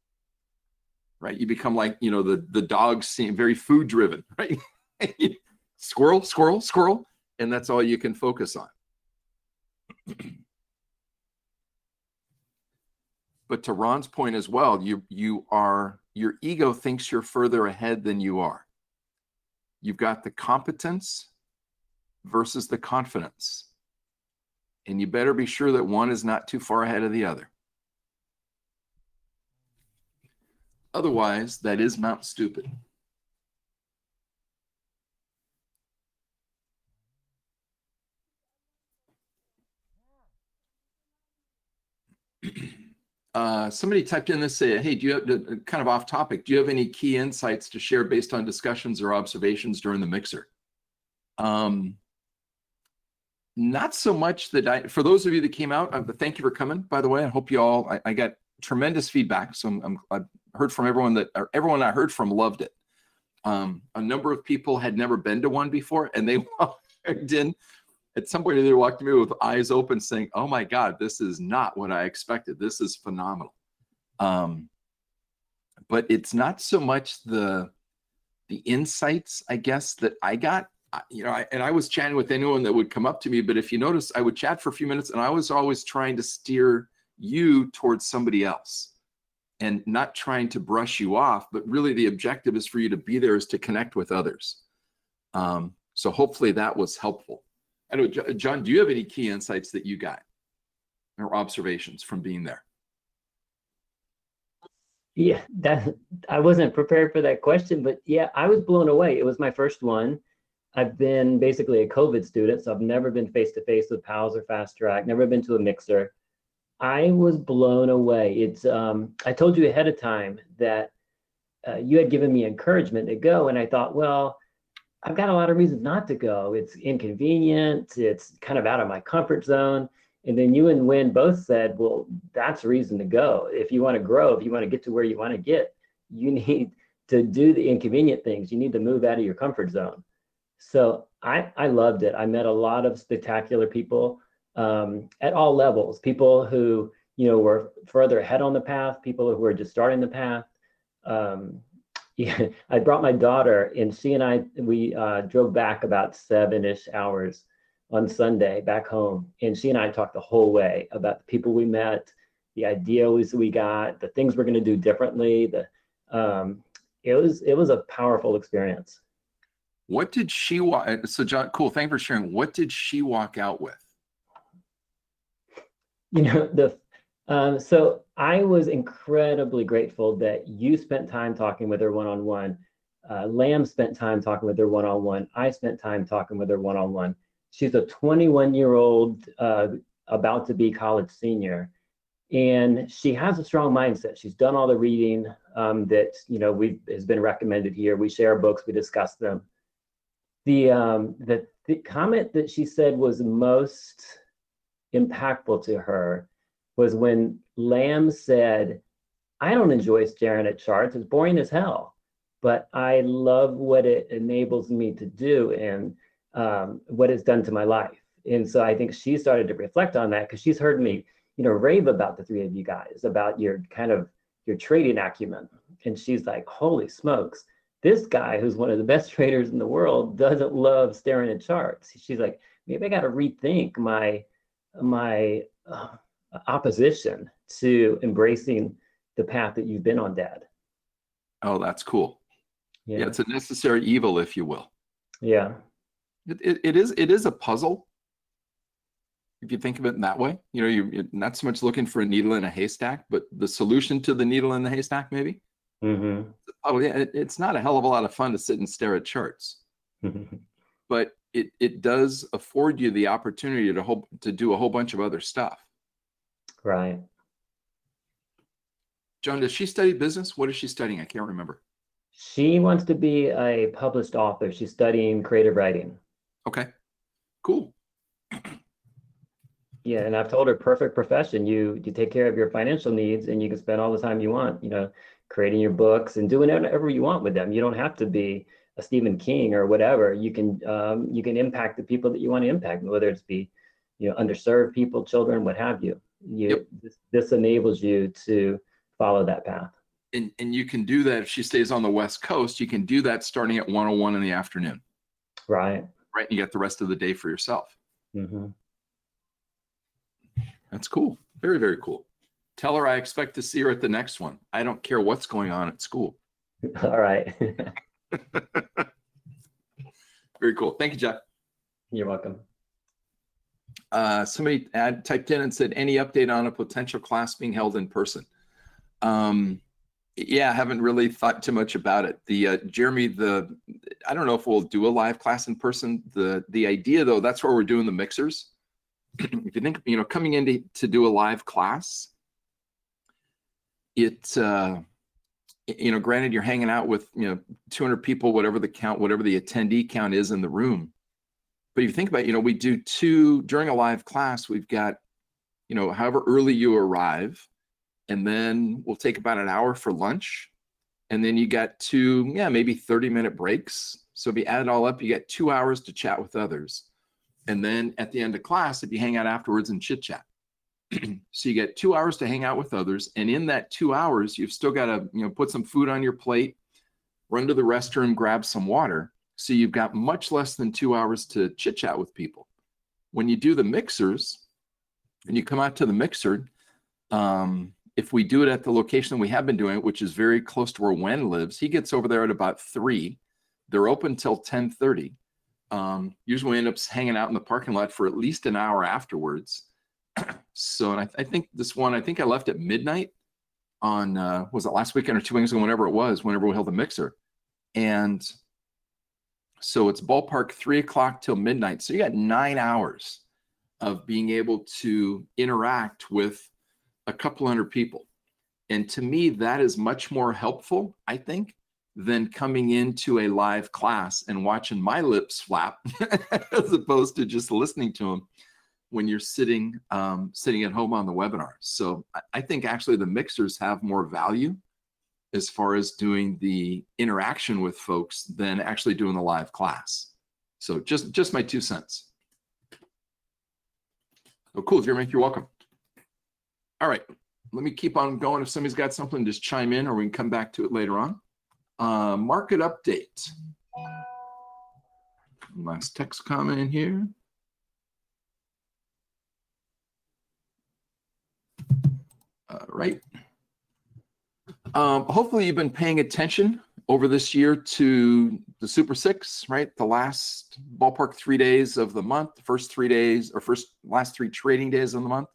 right? You become like, you know, the the dog seem very food driven, right? Squirrel, squirrel, squirrel, and that's all you can focus on. But to Ron's point as well, you you are your ego thinks you're further ahead than you are. You've got the competence versus the confidence. And you better be sure that one is not too far ahead of the other. Otherwise, that is Mount Stupid. Uh, somebody typed in this, say, hey, do you have, kind of off topic, do you have any key insights to share based on discussions or observations during the mixer? Um, not so much that I, for those of you that came out, uh, thank you for coming, by the way. I hope you all, I, I got tremendous feedback. So I'm, I'm, I've heard from everyone that, or everyone I heard from loved it. Um, a number of people had never been to one before, and they walked in at some point, they walked to me with eyes open saying, oh my God, this is not what I expected. This is phenomenal. Um, but it's not so much the, the insights, I guess, that I got. You know, I, and I was chatting with anyone that would come up to me, but if you notice, I would chat for a few minutes and I was always trying to steer you towards somebody else and not trying to brush you off, but really the objective is for you to be there, is to connect with others. Um, so hopefully that was helpful. I know, John, do you have any key insights that you got or observations from being there? Yeah, that, I wasn't prepared for that question, but yeah, I was blown away. It was my first one. I've been basically a COVID student, so I've never been face-to-face with PALS or Fast Track, never been to a mixer. I was blown away. It's um, I told you ahead of time that uh, you had given me encouragement to go, and I thought, well, I've got a lot of reasons not to go. It's inconvenient, it's kind of out of my comfort zone. And then you and Wen both said, well, that's reason to go. If you want to grow, if you want to get to where you want to get, you need to do the inconvenient things. You need to move out of your comfort zone. So I, I loved it. I met a lot of spectacular people um, at all levels, people who, you know, were further ahead on the path, people who were just starting the path. Um, yeah, I brought my daughter, and she and I, we uh, drove back about seven-ish hours on Sunday back home. And she and I talked the whole way about the people we met, the ideas we got, the things we're going to do differently. The um, it was it was a powerful experience. What did she walk? So John, cool. Thank you for sharing. What did she walk out with? You know, the um, so I was incredibly grateful that you spent time talking with her one-on-one. Uh, Lamb spent time talking with her one-on-one. I spent time talking with her one-on-one. She's a twenty-one-year-old uh, about to be college senior, and she has a strong mindset. She's done all the reading um, that you know we've has been recommended here. We share books, we discuss them. The, um, the the comment that she said was most impactful to her was when Lamb said, I don't enjoy staring at charts, it's boring as hell, but I love what it enables me to do and um, what it's done to my life. And so I think she started to reflect on that because she's heard me, you know, rave about the three of you guys, about your kind of your trading acumen. And she's like, holy smokes. This guy, who's one of the best traders in the world, doesn't love staring at charts. She's like, maybe I got to rethink my my uh, opposition to embracing the path that you've been on, Dad. Oh, that's cool. Yeah, yeah, it's a necessary evil, if you will. Yeah, it, it it is it is a puzzle. If you think of it in that way, you know, you're not so much looking for a needle in a haystack, but the solution to the needle in the haystack, maybe. Mm-hmm. Oh yeah, it, it's not a hell of a lot of fun to sit and stare at charts, but it it does afford you the opportunity to hope to do a whole bunch of other stuff. Right. John, does she study business? What is she studying? I can't remember. She wants to be a published author. She's studying creative writing. Okay. Cool. Yeah, and I've told her, perfect profession. You you take care of your financial needs, and you can spend all the time you want. You know. Creating your books and doing whatever you want with them. You don't have to be a Stephen King or whatever. You can um, you can impact the people that you want to impact, whether it's be, you know, underserved people, children, what have you. You yep. this, this enables you to follow that path. And and you can do that if she stays on the West Coast. You can do that starting at one oh one in the afternoon. Right. Right. You get the rest of the day for yourself. Mm-hmm. That's cool. Very, very cool. Tell her I expect to see her at the next one. I don't care what's going on at school. All right. Very cool. Thank you, Jeff. You're welcome. Uh, somebody ad, typed in and said, any update on a potential class being held in person? Um, yeah, I haven't really thought too much about it. The uh, Jeremy, the I don't know if we'll do a live class in person. The, the idea, though, that's where we're doing the mixers. If you think, you know, coming in to, to do a live class, it, uh, you know, granted, you're hanging out with, you know, two hundred people, whatever the count, whatever the attendee count is in the room. But if you think about it, you know, we do two during a live class. We've got, you know, however early you arrive, and then we'll take about an hour for lunch. And then you got two, yeah, maybe thirty minute breaks. So if you add it all up, you get two hours to chat with others. And then at the end of class, if you hang out afterwards and chit chat. So you get two hours to hang out with others. And in that two hours, you've still got to, you know, put some food on your plate, run to the restroom, grab some water. So you've got much less than two hours to chit chat with people. When you do the mixers and you come out to the mixer, um, if we do it at the location we have been doing it, which is very close to where Wen lives, he gets over there at about three. They're open till ten thirty. Um, usually we end up hanging out in the parking lot for at least an hour afterwards. So, and I, th- I think this one, I think I left at midnight on, uh, was it last weekend or two weeks ago, whenever it was, whenever we held the mixer. And so it's ballpark three o'clock till midnight. So you got nine hours of being able to interact with a couple hundred people. And to me, that is much more helpful, I think, than coming into a live class and watching my lips flap as opposed to just listening to them when you're sitting um, sitting at home on the webinar. So I, I think actually the mixers have more value as far as doing the interaction with folks than actually doing the live class. So just, just my two cents. Oh, cool, Jeremy, you're welcome. All right, let me keep on going. If somebody's got something, just chime in or we can come back to it later on. Uh, market update. Last text comment in here. All right. Um, hopefully you've been paying attention over this year to the Super Six, right? The last ballpark three days of the month, the first three days or first last three trading days of the month,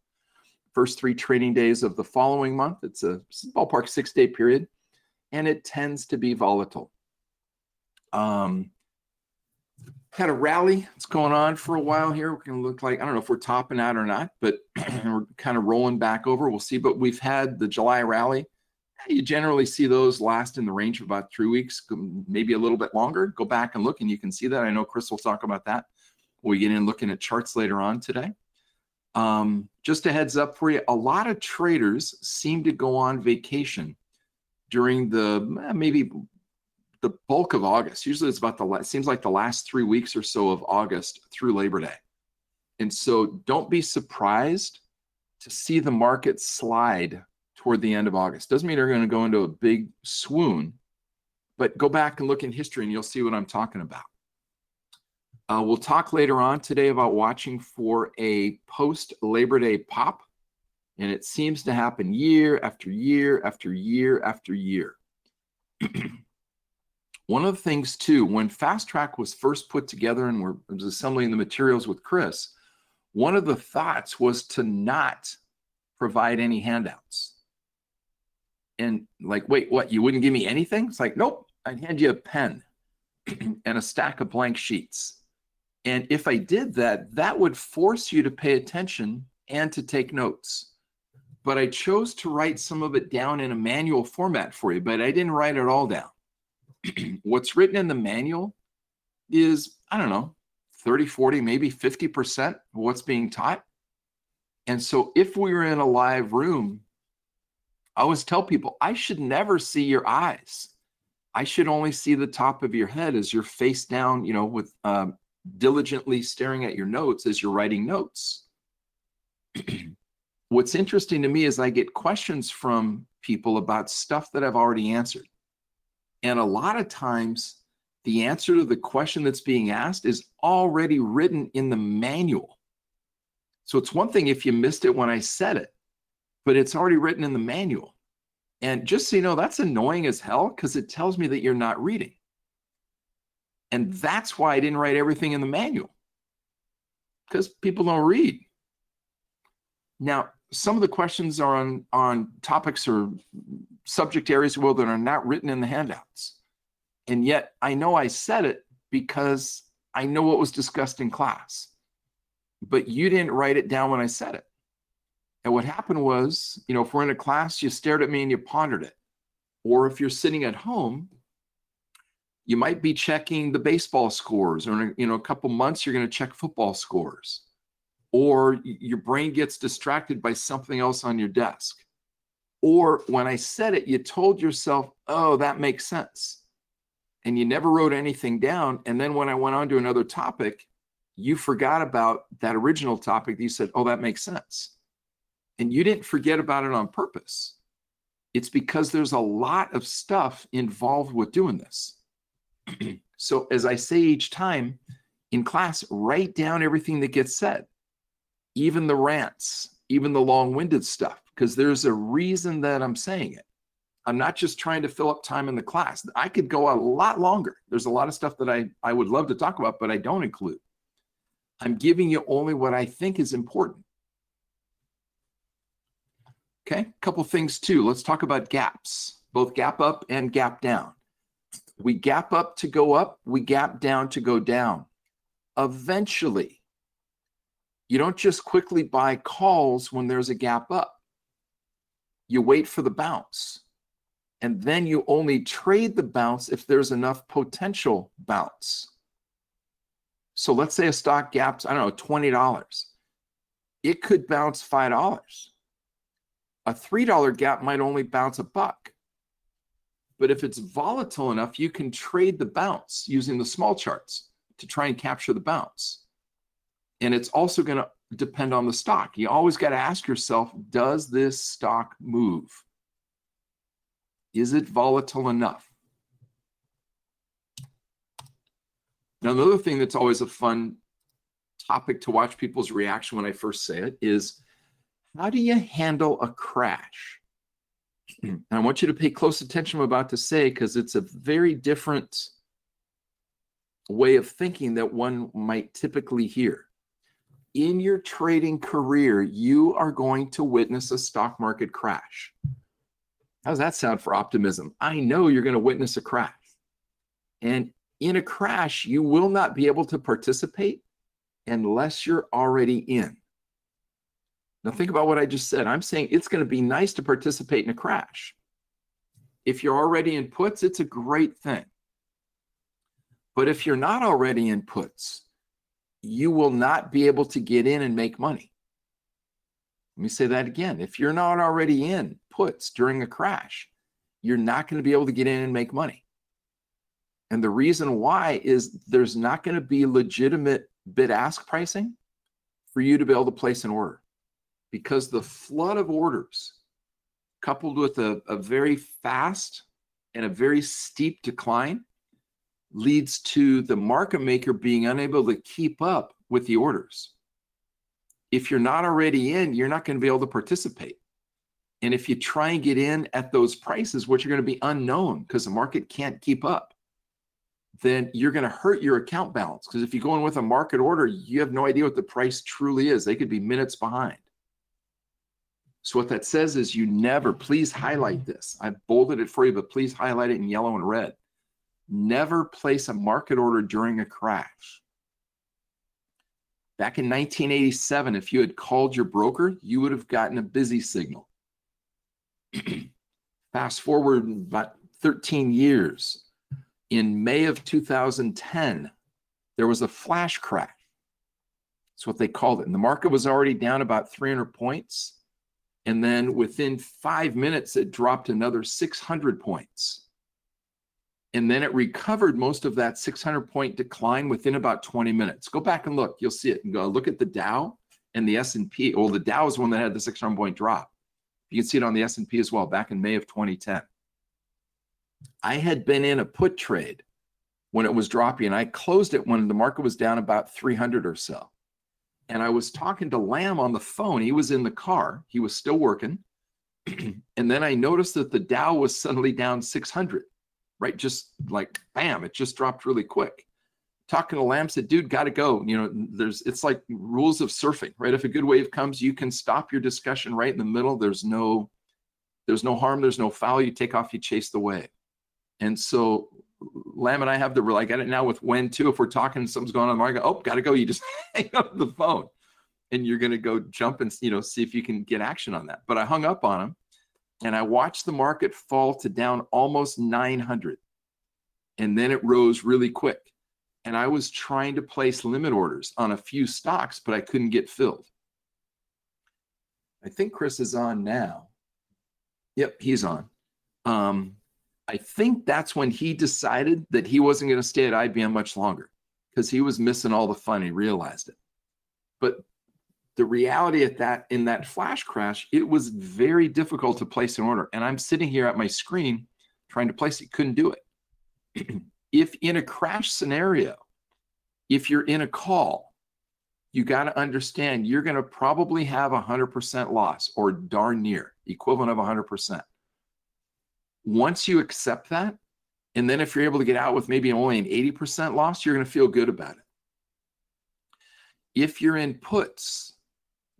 first three trading days of the following month. It's a ballpark six day period and it tends to be volatile. Um, had a rally. It's going on for a while here. We're going to look like, I don't know if we're topping out or not, but we're kind of rolling back over. We'll see. But we've had the July rally. You generally see those last in the range of about three weeks, maybe a little bit longer. Go back and look, and you can see that. I know Chris will talk about that when we get in looking at charts later on today. Um, just a heads up for you, a lot of traders seem to go on vacation during the maybe the bulk of August. Usually it's about the last, seems like the last three weeks or so of August through Labor Day. And so don't be surprised to see the market slide toward the end of August. Doesn't mean they're going to go into a big swoon, but go back and look in history and you'll see what I'm talking about. Uh, we'll talk later on today about watching for a post-Labor Day pop, and it seems to happen year after year after year after year. One of the things, too, when Fast Track was first put together and we're assembling the materials with Chris, one of the thoughts was to not provide any handouts. And like, wait, what? You wouldn't give me anything? It's like, nope, I'd hand you a pen and a stack of blank sheets. And if I did that, that would force you to pay attention and to take notes. But I chose to write some of it down in a manual format for you, but I didn't write it all down. What's written in the manual is, I don't know, thirty, forty, maybe fifty percent of what's being taught. And so if we were in a live room, I always tell people, I should never see your eyes. I should only see the top of your head as you're face down, you know, with um, diligently staring at your notes as you're writing notes. What's interesting to me is I get questions from people about stuff that I've already answered. And a lot of times the answer to the question that's being asked is already written in the manual. So it's one thing if you missed it when I said it, but it's already written in the manual. And just so you know, that's annoying as hell because it tells me that you're not reading. And that's why I didn't write everything in the manual, because people don't read. Now, some of the questions are on, on topics or subject areas, well, that are not written in the handouts. And yet I know I said it because I know what was discussed in class, but you didn't write it down when I said it. And what happened was, you know, if we're in a class, you stared at me and you pondered it. Or if you're sitting at home, you might be checking the baseball scores, or in a, you know, a couple months, you're going to check football scores. Or your brain gets distracted by something else on your desk. Or when I said it, you told yourself, oh, that makes sense. And you never wrote anything down. And then when I went on to another topic, you forgot about that original topic that you said, oh, that makes sense. And you didn't forget about it on purpose. It's because there's a lot of stuff involved with doing this. So as I say each time in class, write down everything that gets said, even the rants, even the long-winded stuff, because there's a reason that I'm saying it. I'm not just trying to fill up time in the class. I could go a lot longer. There's a lot of stuff that I, I would love to talk about, but I don't include. I'm giving you only what I think is important. Okay, a couple things too. Let's talk about gaps, both gap up and gap down. We gap up to go up, we gap down to go down. Eventually, you don't just quickly buy calls when there's a gap up. You wait for the bounce, and then you only trade the bounce if there's enough potential bounce. So let's say a stock gaps, I don't know, twenty dollars. It could bounce five dollars. A three dollar gap might only bounce a buck. But if it's volatile enough, you can trade the bounce using the small charts to try and capture the bounce. And it's also going to depend on the stock. You always got to ask yourself, does this stock move? Is it volatile enough? Now, another thing that's always a fun topic to watch people's reaction when I first say it is, how do you handle a crash? And I want you to pay close attention to what I'm about to say, because it's a very different way of thinking that one might typically hear. In your trading career, you are going to witness a stock market crash. How does that sound for optimism? I know you're going to witness a crash. And in a crash, you will not be able to participate unless you're already in. Now think about what I just said. I'm saying it's going to be nice to participate in a crash. If you're already in puts, it's a great thing. But if you're not already in puts, you will not be able to get in and make money. Let me say that again. If you're not already in puts during a crash, you're not going to be able to get in and make money. And the reason why is there's not going to be legitimate bid-ask pricing for you to be able to place an order. Because the flood of orders, coupled with a, a very fast and a very steep decline, leads to the market maker being unable to keep up with the orders. If you're not already in, you're not going to be able to participate. And if you try and get in at those prices, which are going to be unknown because the market can't keep up, then you're going to hurt your account balance. Because if you go in with a market order, you have no idea what the price truly is. They could be minutes behind. So what that says is you never, please highlight this. I bolded it for you, but please highlight it in yellow and red. Never place a market order during a crash. Back in nineteen eighty-seven, if you had called your broker, you would have gotten a busy signal. Fast forward about thirteen years. In May of two thousand ten, there was a flash crash. That's what they called it. And the market was already down about three hundred points. And then within five minutes, it dropped another six hundred points. And then it recovered most of that six hundred point decline within about twenty minutes. Go back and look, you'll see it. And go look at the Dow and the S and P. Well, the Dow is one that had the six hundred point drop. You can see it on the S and P as well, back in May of twenty ten. I had been in a put trade when it was dropping, and I closed it when the market was down about three hundred or so. And I was talking to Lamb on the phone. He was in the car. He was still working. And then I noticed that the Dow was suddenly down six hundred, right? Just like, bam, it just dropped really quick. Talking to Lamb, said, dude, got to go. You know, there's, it's like rules of surfing, right? If a good wave comes, you can stop your discussion right in the middle. There's no, there's no harm. There's no foul. You take off, you chase the wave. And so Lamb and I have the real, I got it now with Wen too. If we're talking, something's going on, I go, oh, got to go. You just hang up the phone. and you're going to go jump and, you know, see if you can get action on that. But I hung up on him and I watched the market fall to down almost nine hundred. And then it rose really quick. And I was trying to place limit orders on a few stocks, but I couldn't get filled. I think Chris is on now. Yep, he's on. Um, I think that's when he decided that he wasn't going to stay at I B M much longer because he was missing all the fun. He realized it. But the reality at that, in that flash crash, it was very difficult to place an order. And I'm sitting here at my screen trying to place it, couldn't do it. If in a crash scenario, if you're in a call, you got to understand you're going to probably have one hundred percent loss or darn near, equivalent of one hundred percent. Once you accept that, and then if you're able to get out with maybe only an eighty percent loss, you're going to feel good about it. If you're in puts,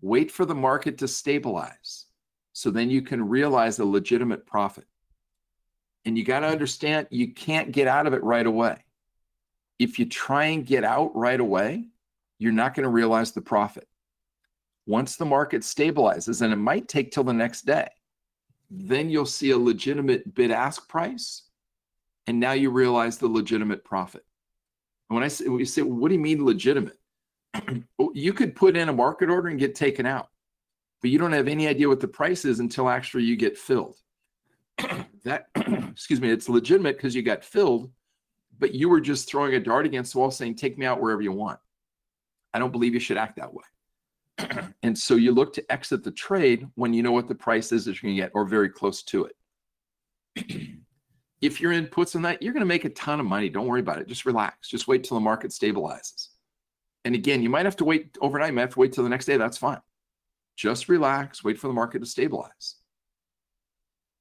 wait for the market to stabilize so then you can realize a legitimate profit. And you got to understand you can't get out of it right away. If you try and get out right away, you're not going to realize the profit. Once the market stabilizes, and it might take till the next day, then you'll see a legitimate bid-ask price, and now you realize the legitimate profit. And when I say, when you say, what do you mean legitimate? You could put in a market order and get taken out, but you don't have any idea what the price is until actually you get filled. That, excuse me, it's legitimate because you got filled, but you were just throwing a dart against the wall saying, take me out wherever you want. I don't believe you should act that way. And so you look to exit the trade when you know what the price is that you're going to get or very close to it. If your inputs on that, you're going to make a ton of money. Don't worry about it. Just relax. Just wait till the market stabilizes. And again, you might have to wait overnight. You might have to wait till the next day. That's fine. Just relax. Wait for the market to stabilize.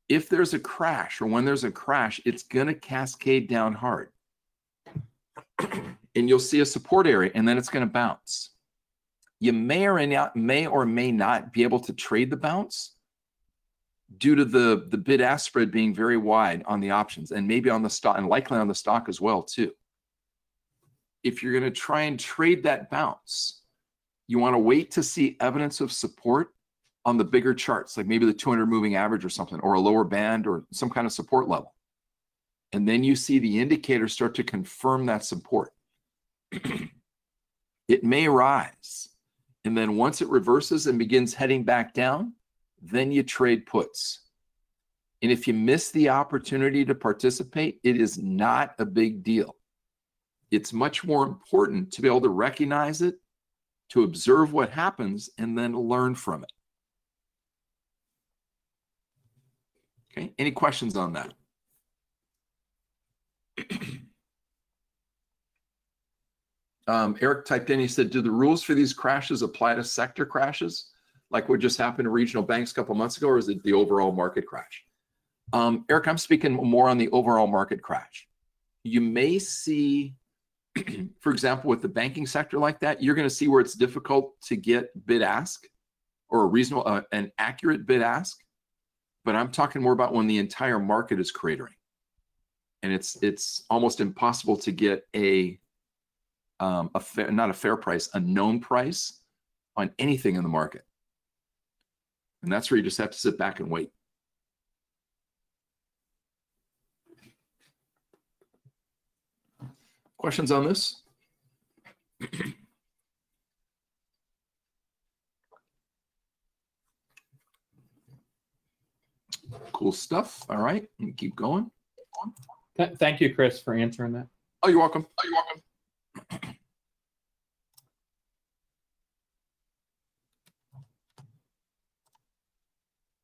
If there's a crash or when there's a crash, it's going to cascade down hard. And you'll see a support area, and then it's going to bounce. You may or not, may or may not be able to trade the bounce due to the, the bid-ask spread being very wide on the options and maybe on the stock and likely on the stock as well too. If you're going to try and trade that bounce, you want to wait to see evidence of support on the bigger charts, like maybe the two hundred moving average or something, or a lower band or some kind of support level. And then you see the indicators start to confirm that support. It may rise. And then once it reverses and begins heading back down, then you trade puts. And if you miss the opportunity to participate, it is not a big deal. It's much more important to be able to recognize it, to observe what happens, and then learn from it. Okay, any questions on that? Um, Eric typed in, he said, do the rules for these crashes apply to sector crashes, like what just happened to regional banks a couple months ago, or is it the overall market crash? Um, Eric, I'm speaking more on the overall market crash. You may see, for example, with the banking sector like that, you're going to see where it's difficult to get bid-ask or a reasonable, uh, an accurate bid-ask, but I'm talking more about when the entire market is cratering. And it's it's almost impossible to get a Um, a fair, not a fair price, a known price on anything in the market. And that's where you just have to sit back and wait. Questions on this? Cool stuff. All right, let me keep going. Thank you, Chris, for answering that. Oh, you're welcome. Oh, you're welcome.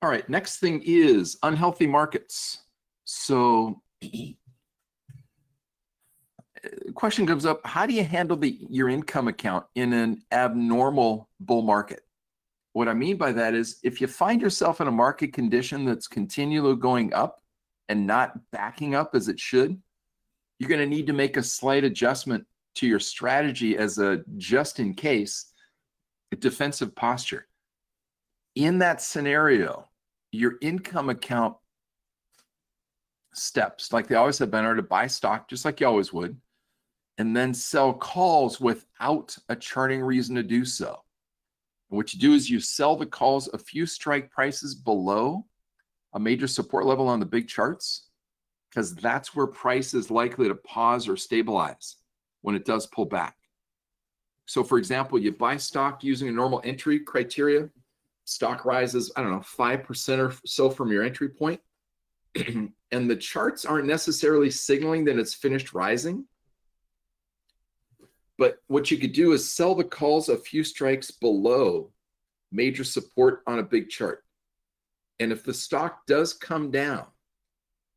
All right, next thing is unhealthy markets. So question comes up, how do you handle the your income account in an abnormal bull market? What I mean by that is if you find yourself in a market condition that's continually going up and not backing up as it should, you're going to need to make a slight adjustment to your strategy as a just in case defensive posture. In that scenario, your income account steps, like they always have been, are to buy stock just like you always would, and then sell calls without a charting reason to do so. what you do is you sell the calls a few strike prices below a major support level on the big charts, because that's where price is likely to pause or stabilize when it does pull back. So for example, you buy stock using a normal entry criteria. Stock rises, I don't know, five percent or so from your entry point. And the charts aren't necessarily signaling that it's finished rising. But what you could do is sell the calls a few strikes below major support on a big chart. And if the stock does come down,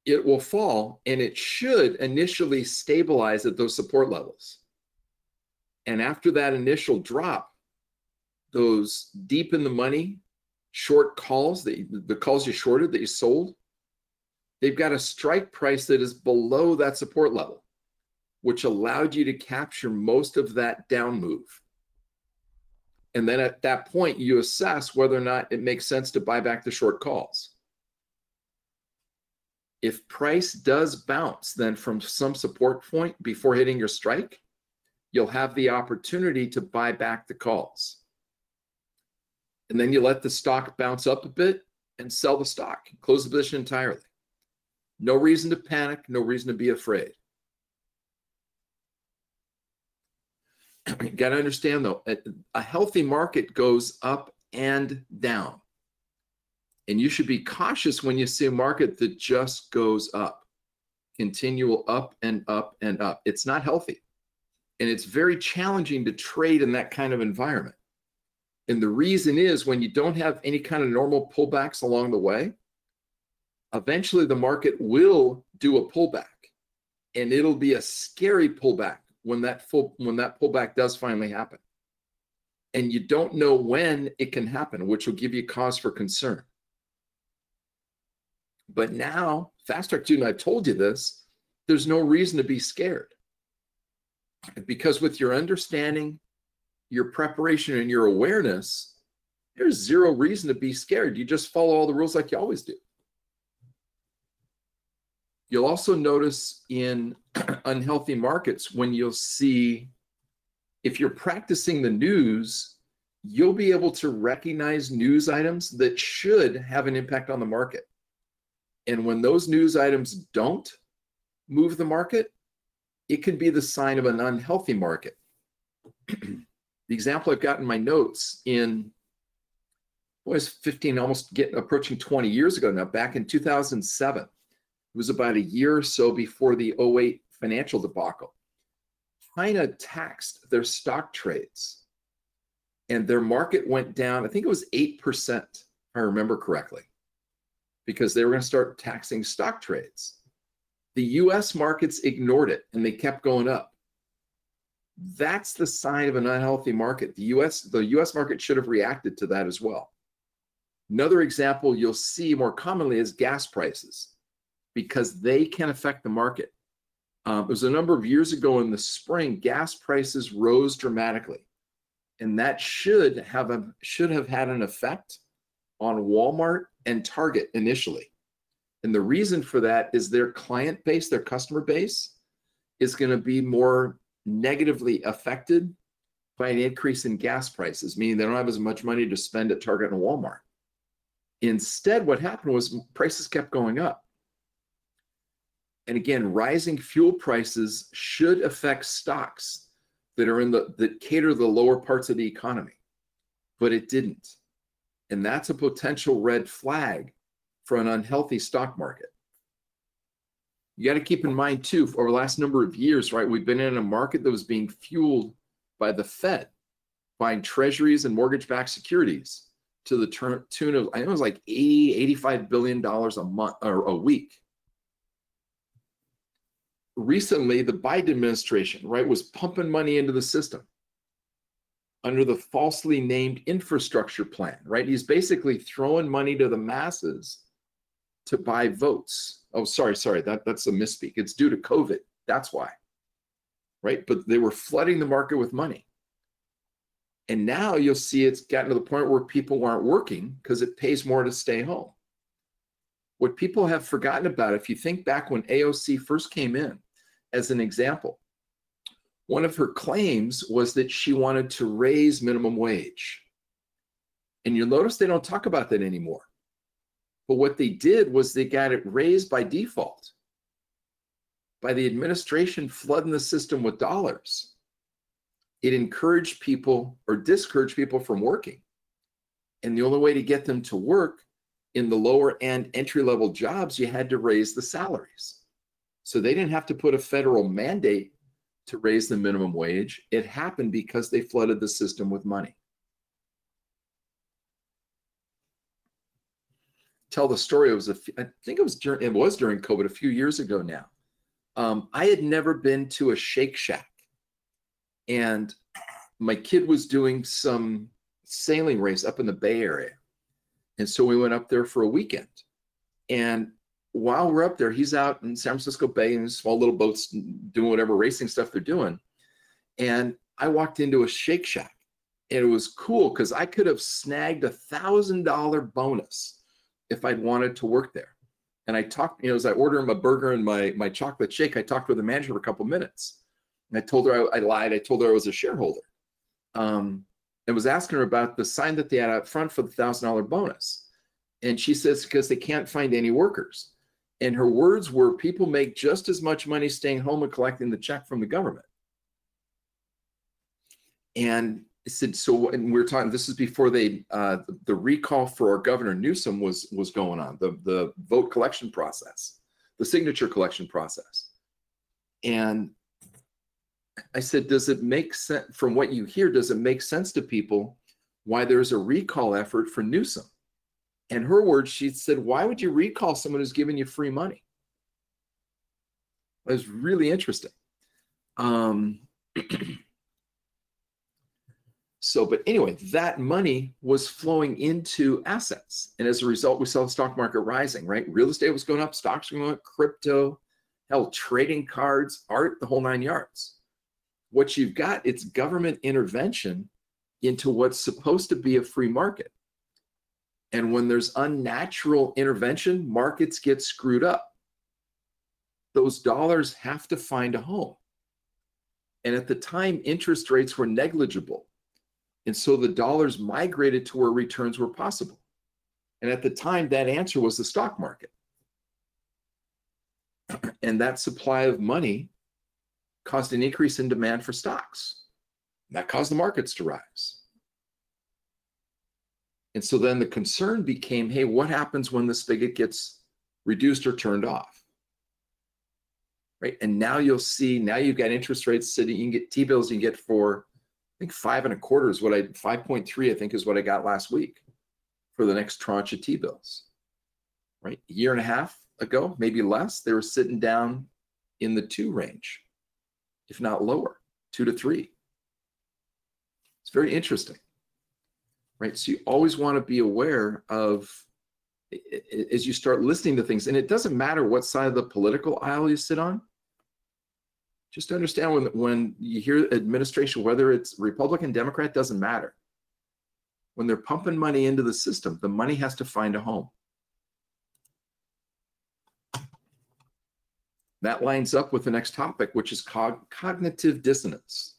it will fall, and it should initially stabilize at those support levels. And after that initial drop, those deep in the money short calls, that you, the calls you shorted that you sold, they've got a strike price that is below that support level, which allowed you to capture most of that down move. And then at that point, you assess whether or not it makes sense to buy back the short calls. If price does bounce then from some support point before hitting your strike, you'll have the opportunity to buy back the calls. And then you let the stock bounce up a bit and sell the stock, close the position entirely. No reason to panic, no reason to be afraid. You got to understand though, a healthy market goes up and down. And you should be cautious when you see a market that just goes up, continual up and up and up. It's not healthy. And it's very challenging to trade in that kind of environment. And the reason is, when you don't have any kind of normal pullbacks along the way, eventually the market will do a pullback, and it'll be a scary pullback when that full, when that pullback does finally happen. And you don't know when it can happen, which will give you cause for concern. But now, Fast Track Dude, and I told you this, there's no reason to be scared, because with your understanding, your preparation, and your awareness, there's zero reason to be scared. You just follow all the rules like you always do. You'll also notice in unhealthy markets, when you'll see, if you're practicing the news, you'll be able to recognize news items that should have an impact on the market. And when those news items don't move the market, it can be the sign of an unhealthy market. The example I've got in my notes in, boy, it's fifteen, almost getting approaching twenty years ago now, back in two thousand seven. It was about a year or so before the oh eight financial debacle. China taxed their stock trades, and their market went down, I think it was eight percent, if I remember correctly, because they were going to start taxing stock trades. The U S markets ignored it, and they kept going up. That's the sign of an unhealthy market. The U S, the U S market should have reacted to that as well. Another example you'll see more commonly is gas prices, because they can affect the market. Um, it was a number of years ago in the spring, gas prices rose dramatically, and that should have a, should have had an effect on Walmart and Target initially. And the reason for that is their client base, their customer base, is going to be more negatively affected by an increase in gas prices, meaning they don't have as much money to spend at Target and Walmart. Instead, what happened was prices kept going up. And again, rising fuel prices should affect stocks that are in the, that cater to the lower parts of the economy, but it didn't. And that's a potential red flag for an unhealthy stock market. You got to keep in mind too, for the last number of years, right, we've been in a market that was being fueled by the Fed buying treasuries and mortgage-backed securities to the tune of, I think it was like eighty, eighty-five billion dollars a month or a week. Recently, the Biden administration, right, was pumping money into the system under the falsely named infrastructure plan, right? He's basically throwing money to the masses to buy votes. Oh, sorry, sorry, that, that's a misspeak. It's due to COVID, that's why, right? But they were flooding the market with money. And now you'll see it's gotten to the point where people aren't working because it pays more to stay home. What people have forgotten about, if you think back when A O C first came in, as an example, one of her claims was that she wanted to raise minimum wage. And you'll notice they don't talk about that anymore. But what they did was they got it raised by default by the administration flooding the system with dollars. It encouraged people or discouraged people from working. And the only way to get them to work in the lower end entry level jobs, you had to raise the salaries. So they didn't have to put a federal mandate to raise the minimum wage. It happened because they flooded the system with money. Tell the story. It was a, I think it was during, it was during COVID a few years ago now. Um, I had never been to a Shake Shack, and my kid was doing some sailing race up in the Bay Area, and so we went up there for a weekend. And while we're up there, he's out in San Francisco Bay in small little boats doing whatever racing stuff they're doing. And I walked into a Shake Shack, and it was cool because I could have snagged a thousand dollar bonus if I'd wanted to work there. And I talked, you know, as I ordered him a burger and my, my chocolate shake, I talked with the manager for a couple minutes. And I told her, I, I lied, I told her I was a shareholder. Um, and was asking her about the sign that they had out front for the one thousand dollar bonus. And she says, because they can't find any workers. And her words were, people make just as much money staying home and collecting the check from the government. And I said, so, and we were talking, this is before they, uh, the, the recall for our governor Newsom was was going on, the, the vote collection process, the signature collection process. And I said, does it make sense, from what you hear, does it make sense to people why there's a recall effort for Newsom? And her words, she said, why would you recall someone who's giving you free money? It was really interesting. Um, So, but anyway, that money was flowing into assets. And as a result, we saw the stock market rising, right? Real estate was going up, stocks were going up, crypto, hell, trading cards, art, the whole nine yards. What you've got, it's government intervention into what's supposed to be a free market. And when there's unnatural intervention, markets get screwed up. Those dollars have to find a home. And at the time, interest rates were negligible. And so the dollars migrated to where returns were possible. And at the time, that answer was the stock market. And that supply of money caused an increase in demand for stocks. And that caused the markets to rise. And so then the concern became, hey, what happens when the spigot gets reduced or turned off? Right? And now you'll see, now you've got interest rates sitting, you can get T-bills you can get for I think five and a quarter is what I, five point three I think is what I got last week for the next tranche of T-bills, right? A year and a half ago, maybe less, they were sitting down in the two range, if not lower, two to three. It's very interesting, right? So you always want to be aware of, as you start listening to things, and it doesn't matter what side of the political aisle you sit on. Just understand when, when you hear administration, whether it's Republican, Democrat, doesn't matter. When they're pumping money into the system, the money has to find a home. That lines up with the next topic, which is cog- cognitive dissonance.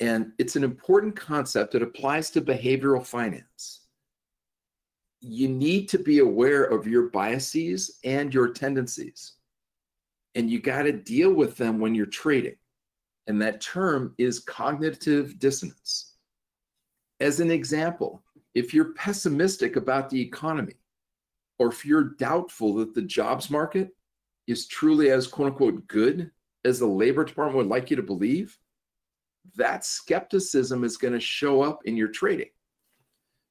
And it's an important concept that applies to behavioral finance. You need to be aware of your biases and your tendencies. And you got to deal with them when you're trading. And that term is cognitive dissonance. As an example, if you're pessimistic about the economy, or if you're doubtful that the jobs market is truly as quote unquote good as the Labor Department would like you to believe, that skepticism is going to show up in your trading.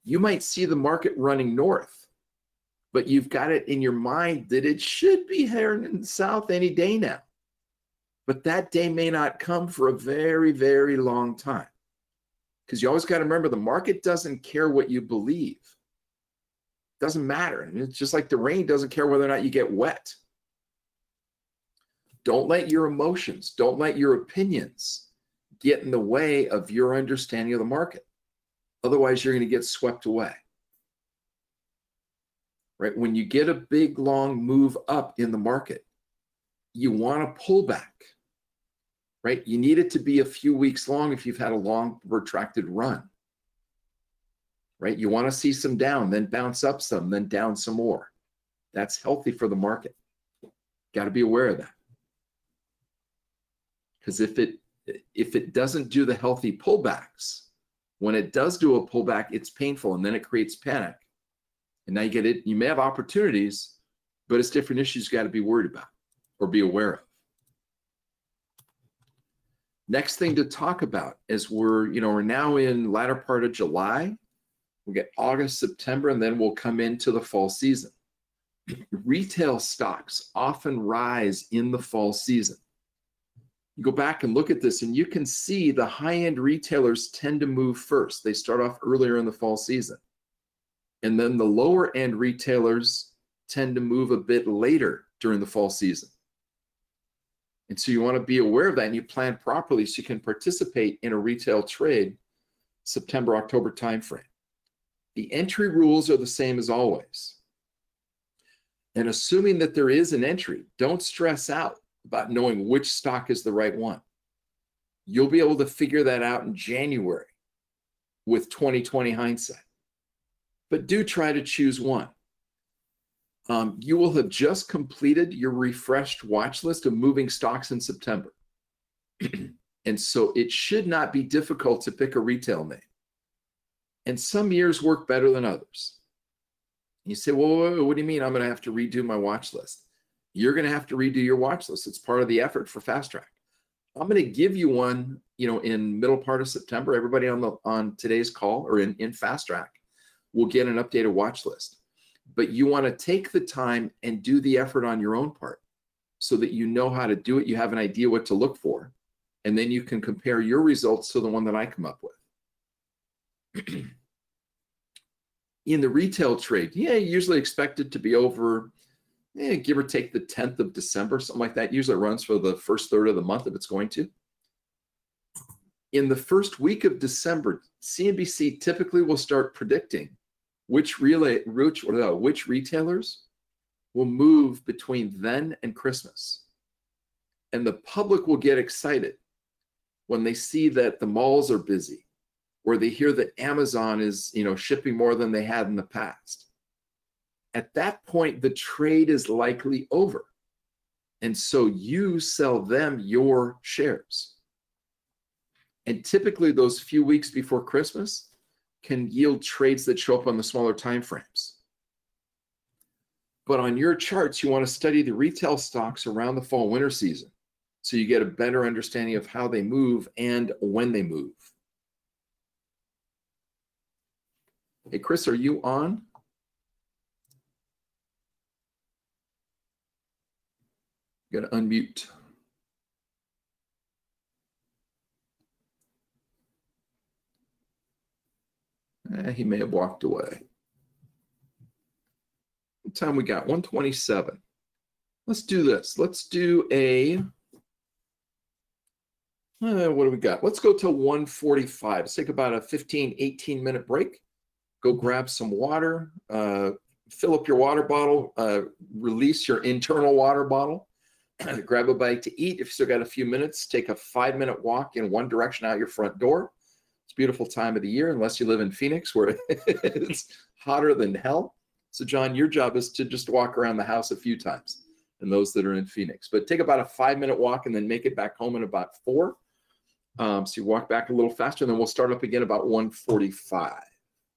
You might see the market running north, but you've got it in your mind that it should be heading south any day now. But that day may not come for a very, very long time. Because you always got to remember, the market doesn't care what you believe. It doesn't matter. And it's just like the rain doesn't care whether or not you get wet. Don't let your emotions, don't let your opinions get in the way of your understanding of the market. Otherwise, you're going to get swept away. Right? When you get a big, long move up in the market, you want a pullback, right? You need it to be a few weeks long if you've had a long, protracted run. right? You want to see some down, then bounce up some, then down some more. That's healthy for the market. Got to be aware of that. Because if it if it doesn't do the healthy pullbacks, when it does do a pullback, it's painful, and then it creates panic. And now you get it. You may have opportunities, but it's different issues you got to be worried about or be aware of. Next thing to talk about is we're, you know, we're now in latter part of July. We get August, September, and then we'll come into the fall season. Retail stocks often rise in the fall season. You go back and look at this, and you can see the high-end retailers tend to move first. They start off earlier in the fall season. And then the lower-end retailers tend to move a bit later during the fall season. And so you want to be aware of that, and you plan properly so you can participate in a retail trade September, October timeframe. The entry rules are the same as always. And assuming that there is an entry, don't stress out about knowing which stock is the right one. You'll be able to figure that out in January with twenty twenty hindsight. But do try to choose one. Um, you will have just completed your refreshed watch list of moving stocks in September. And so it should not be difficult to pick a retail name. And some years work better than others. You say, well, what do you mean I'm going to have to redo my watch list? You're going to have to redo your watch list. It's part of the effort for Fast Track. I'm going to give you one, you know, in middle part of September. Everybody on the on today's call or in, in Fast Track will get an updated watch list. But you want to take the time and do the effort on your own part so that you know how to do it. You have an idea what to look for, and then you can compare your results to the one that I come up with. In the retail trade, yeah, usually expected to be over, eh, give or take the tenth of December, something like that. Usually runs for the first third of the month if it's going to. In the first week of December, C N B C typically will start predicting which relay, which, which retailers will move between then and Christmas. And the public will get excited when they see that the malls are busy, where they hear that Amazon is, you know, shipping more than they had in the past. At that point, the trade is likely over. And so you sell them your shares. And typically those few weeks before Christmas can yield trades that show up on the smaller timeframes. But on your charts, you want to study the retail stocks around the fall winter season so you get a better understanding of how they move and when they move. Hey, Chris, are you on? You gotta unmute. Eh, he may have walked away. What time we got? one twenty-seven. Let's do this. Let's do a, uh, what do we got? Let's go to one forty-five. Let's take about a fifteen, eighteen minute break. Go grab some water, uh, fill up your water bottle, uh, release your internal water bottle, grab a bite to eat. If you still got a few minutes, take a five minute walk in one direction out your front door. It's a beautiful time of the year, unless you live in Phoenix where it's hotter than hell. So John, your job is to just walk around the house a few times and those that are in Phoenix, but take about a five minute walk and then make it back home in about four. Um, so you walk back a little faster and then we'll start up again about one forty-five.